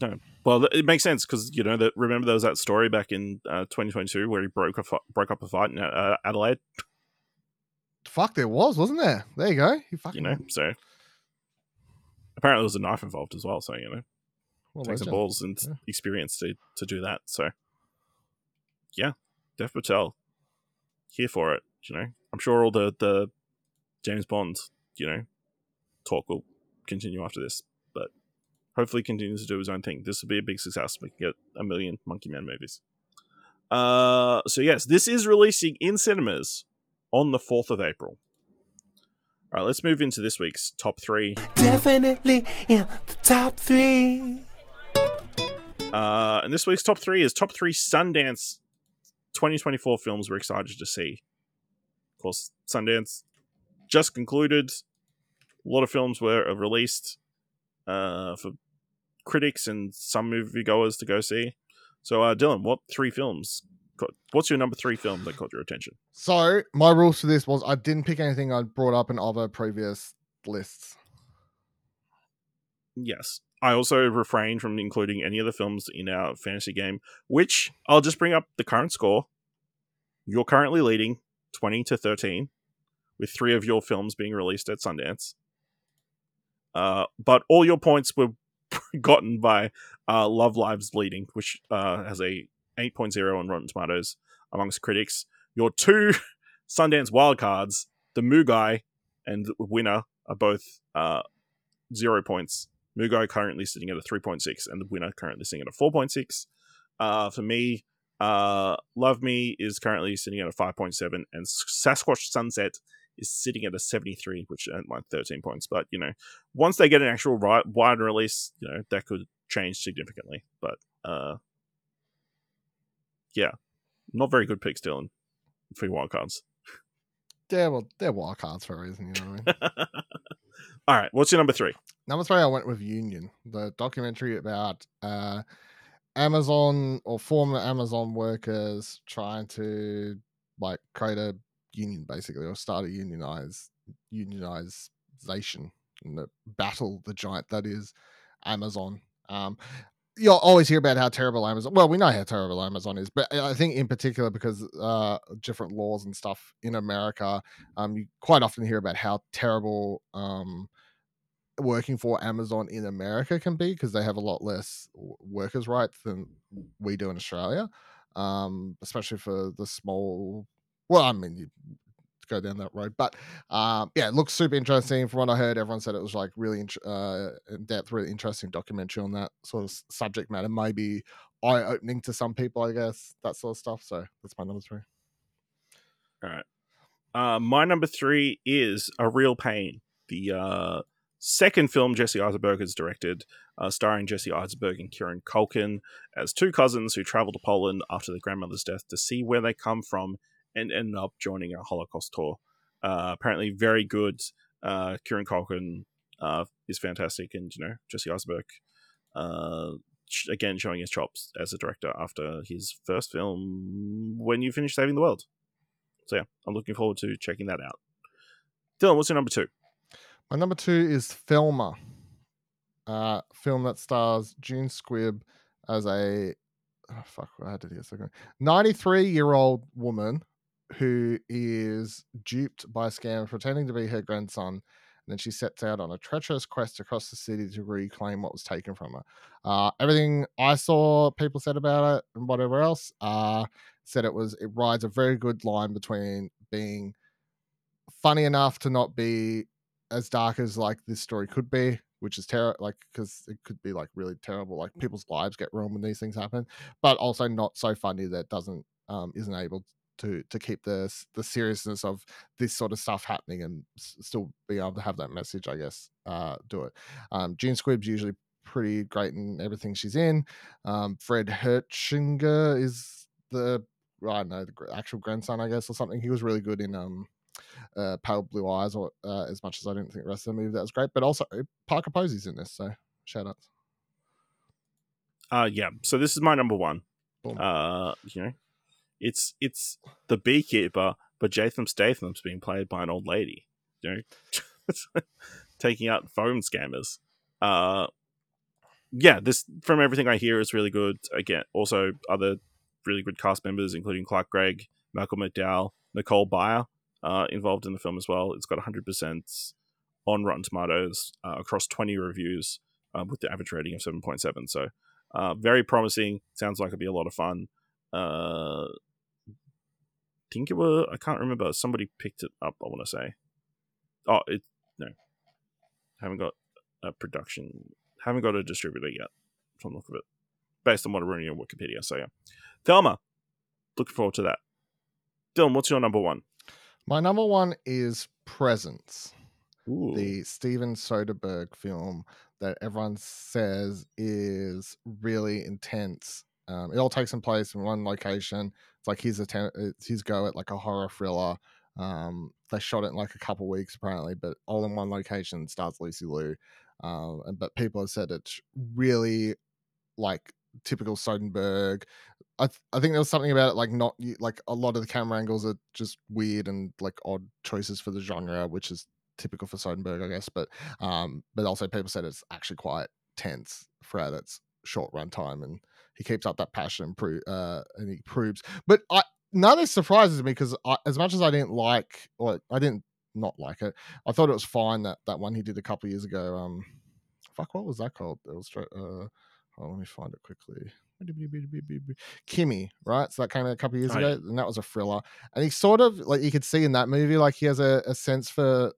No, well, it makes sense because, you know, that remember there was that story back in uh, twenty twenty-two where he broke a fu- broke up a fight in uh, Adelaide. Fuck, there was, wasn't there? There you go. He fucking, you know, so apparently there was a knife involved as well. So, you know, well, takes some balls and yeah. experience to, to do that. So, yeah, Dev Patel, here for it. You know, I'm sure all the, the James Bond, you know, talk will continue after this, but hopefully continues to do his own thing. This will be a big success. We can get a million Monkey Man movies. Uh, so yes, this is releasing in cinemas on the fourth of April. All right, let's move into this week's top three. Definitely in the top three. Uh, and this week's top three is top three Sundance twenty twenty-four films we're excited to see. Of course, Sundance just concluded. A lot of films were released uh, for critics and some moviegoers to go see. So, uh, Dylan, what three films? What's your number three film that caught your attention? So, my rules for this was I didn't pick anything I brought up in other previous lists. Yes. I also refrained from including any of the films in our fantasy game, which I'll just bring up the current score. You're currently leading twenty to thirteen, with three of your films being released at Sundance. Uh, but all your points were gotten by uh, Love Lives Bleeding, which uh, has a eight point oh on Rotten Tomatoes amongst critics. Your two Sundance wildcards, The Mugai and The Winner, are both uh, zero points. Mugai currently sitting at a three point six and The Winner currently sitting at a four point six. Uh, for me, uh, Love Me is currently sitting at a five point seven and Sasquatch Sunset is sitting at a seventy-three, which earned my thirteen points. But, you know, once they get an actual right, wide release, you know, that could change significantly. But, uh, yeah, not very good picks, Dylan, for your wild cards. Yeah, well, they're wild cards for a reason, you know what I mean? All right, what's your number three? Number three, I went with Union, the documentary about uh, Amazon or former Amazon workers trying to, like, create a union basically, or start a unionize unionization and the battle the giant that is Amazon. Um you'll always hear about how terrible Amazon, well, we know how terrible Amazon is, but I think in particular because uh different laws and stuff in America, um you quite often hear about how terrible um working for Amazon in America can be, because they have a lot less workers' rights than we do in Australia, um especially for the small. Well, I mean, you go down that road, but um, yeah, it looks super interesting. From what I heard, everyone said it was like really in- uh, in depth, really interesting documentary on that sort of subject matter. Maybe eye opening to some people, I guess, that sort of stuff. So that's my number three. All right, uh, my number three is A Real Pain, the uh, second film Jesse Eisenberg has directed, uh, starring Jesse Eisenberg and Kieran Culkin as two cousins who travel to Poland after their grandmother's death to see where they come from, and ended up joining a Holocaust tour. Uh, apparently very good. Uh, Kieran Culkin uh, is fantastic. And, you know, Jesse Eisenberg, uh, sh- again, showing his chops as a director after his first film, When You Finish Saving the World. So, yeah, I'm looking forward to checking that out. Dylan, what's your number two? My number two is Thelma, uh, a film that stars June Squibb as a oh, fuck, I had to do a second. ninety-three-year-old woman who is duped by a scammer pretending to be her grandson, and then she sets out on a treacherous quest across the city to reclaim what was taken from her. Uh, everything I saw people said about it and whatever else uh, said it was, it rides a very good line between being funny enough to not be as dark as like this story could be, which is terrible, like, because it could be like really terrible, like people's lives get ruined when these things happen, but also not so funny that doesn't um isn't able to to keep the the seriousness of this sort of stuff happening and s- still be able to have that message, I guess, uh do it. um June Squibb's usually pretty great in everything she's in. um Fred Hertschinger is the I don't know, the actual grandson, I guess, or something. He was really good in um, uh, Pale Blue Eyes, or uh, as much as I didn't think the rest of the movie that was great. But also Parker Posey's in this, so shout outs. Uh, yeah, so this is my number one. Boom. Uh, you know, it's it's the beekeeper, but Jatham Statham's being played by an old lady, you know, taking out phone scammers. Uh, yeah, this, from everything I hear, is really good. Again, also other really good cast members, including Clark Gregg, Malcolm McDowell, Nicole Byer, uh, involved in the film as well. It's got one hundred percent on Rotten Tomatoes uh, across twenty reviews, uh, with the average rating of seven point seven. So, Uh, very promising. Sounds like it'd be a lot of fun. Uh, think it was, I can't remember. Somebody picked it up, I want to say. Oh, it no. Haven't got a production. Haven't got a distributor yet, from the look of it. Based on what I'm reading on Wikipedia. So, yeah. Thelma. Looking forward to that. Dylan, what's your number one? My number one is Presence. Ooh. The Steven Soderbergh film that everyone says is really intense. Um, it all takes in place in one location. It's like his attempt, it's his go at like a horror thriller. Um, they shot it in like a couple weeks apparently, but all in one location. Stars Lucy Liu. Um, and but people have said it's really like typical Soderbergh. I th- I think there was something about it, like not like a lot of the camera angles are just weird and like odd choices for the genre, which is typical for Soderbergh, I guess, but um, but also people said it's actually quite tense throughout its short run time, and he keeps up that passion and pro- uh, and he proves. But I, none of this surprises me because I, as much as I didn't like, or I didn't not like it, I thought it was fine. That, that one he did a couple of years ago. Um, fuck, what was that called? It was. Uh, oh, let me find it quickly. Kimmy, right? So that came out a couple of years oh, ago, yeah. And that was a thriller. And he sort of like you could see in that movie, like he has a, a sense for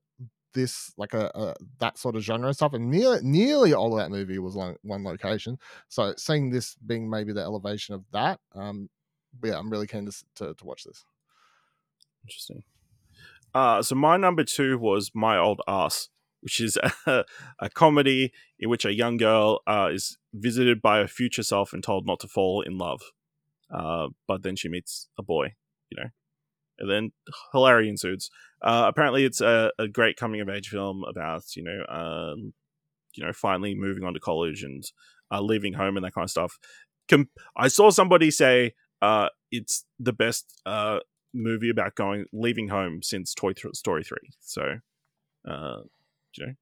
this like a, a that sort of genre stuff, and nearly nearly all of that movie was one, one location, so seeing this being maybe the elevation of that, um but yeah, I'm really keen to, to, to watch this. Interesting. Uh so my number two was My Old Ass, which is a, a comedy in which a young girl uh is visited by her future self and told not to fall in love, uh but then she meets a boy, you know. And then hilarity ensues. Uh, apparently, it's a, a great coming-of-age film about, you know, um, you know, finally moving on to college and uh, leaving home and that kind of stuff. Com- I saw somebody say uh, it's the best uh, movie about going leaving home since Toy Th- Story three. So, uh, you know,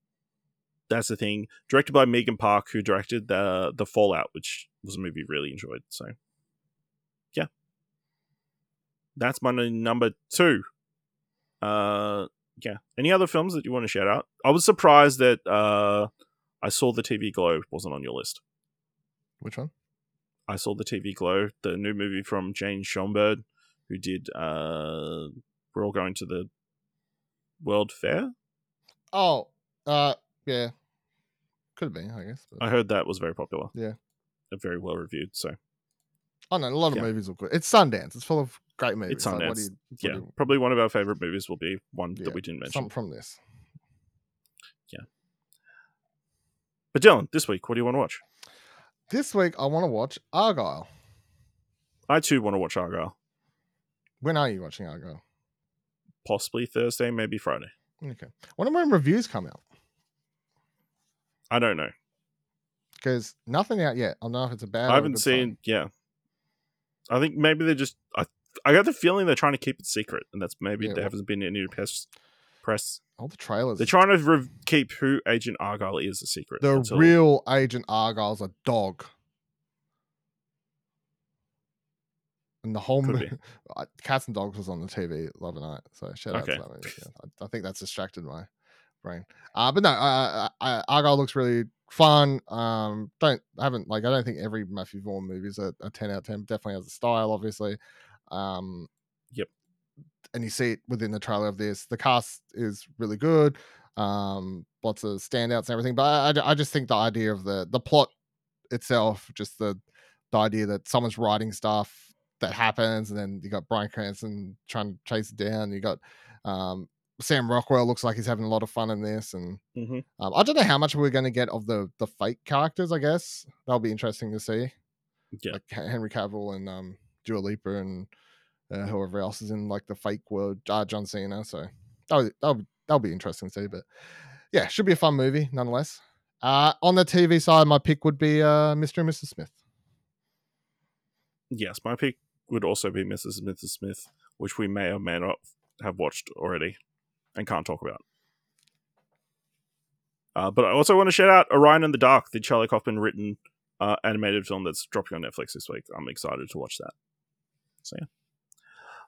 that's the thing. Directed by Megan Park, who directed the the Fallout, which was a movie I really enjoyed. So. That's my number two. Uh, yeah. Any other films that you want to shout out? I was surprised that uh, I Saw the T V Glow wasn't on your list. Which one? I Saw the T V Glow, the new movie from Jane Schoenberg, who did uh, We're All Going to the World Fair? Oh, uh, yeah. Could have been, I guess. But... I heard that was very popular. Yeah. Very well reviewed, so. Oh, no, a lot of yeah. movies are good. It's Sundance. It's full of great movies. It's Sundance. Like, what do you, what yeah, do you... probably one of our favorite movies will be one yeah. that we didn't mention. Something from this. Yeah. But Dylan, this week, what do you want to watch? This week, I want to watch Argylle. I too want to watch Argylle. When are you watching Argylle? Possibly Thursday, maybe Friday. Okay. When are my reviews come out? I don't know. Because nothing out yet. I don't know if it's a bad. I haven't seen. Time. Yeah. I think maybe they're just... I I got the feeling they're trying to keep it secret, and that's maybe yeah, there well, hasn't been any press. press. All the trailers. They're trying to re- keep who Agent Argylle is a secret. The until... real Agent Argyle's a dog. And the whole... Mo- Cats and Dogs was on the T V the other night, so shout okay. out to that movie. Yeah, I, I think that's distracted my brain. Uh, but no, uh, uh, Argylle looks really... fun. Um, don't I haven't like I don't think every Matthew Vaughn movie is a, a ten out of ten. Definitely has a style, obviously. Um, yep. And you see it within the trailer of this. The cast is really good. Um, lots of standouts and everything. But I, I just think the idea of the the plot itself, just the the idea that someone's writing stuff that happens, and then you got Bryan Cranston trying to chase it down. You got um. Sam Rockwell looks like he's having a lot of fun in this, and mm-hmm. um, I don't know how much we're going to get of the the fake characters. I guess that'll be interesting to see. Yeah, like Henry Cavill and um, Dua Lipa and uh, whoever else is in like the fake world, uh, John Cena. So that'll, that'll, that'll be interesting to see. But yeah, should be a fun movie nonetheless. Uh, on the T V side, my pick would be uh, Mister and Missus Smith. Yes, my pick would also be Missus and Missus Smith, which we may or may not have watched already and can't talk about. Uh, but I also want to shout out Orion in the Dark, the Charlie Kaufman written uh, animated film that's dropping on Netflix this week. I'm excited to watch that. So yeah,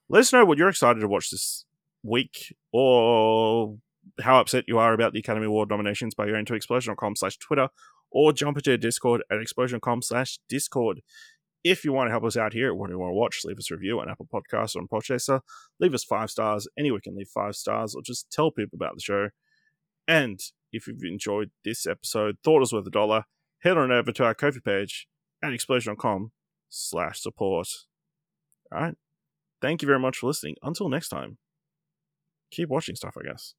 let us know what you're excited to watch this week, or how upset you are about the Academy Award nominations by going to explosion dot com slash Twitter, or jump into Discord at explosion dot com slash Discord. If you want to help us out here at What Do You Want to Watch, leave us a review on Apple Podcasts or on Podchaser. Leave us five stars. Anyone can leave five stars, or just tell people about the show. And if you've enjoyed this episode, thought it was worth a dollar, head on over to our Ko-fi page at explosion dot com slash support. All right. Thank you very much for listening. Until next time, keep watching stuff, I guess.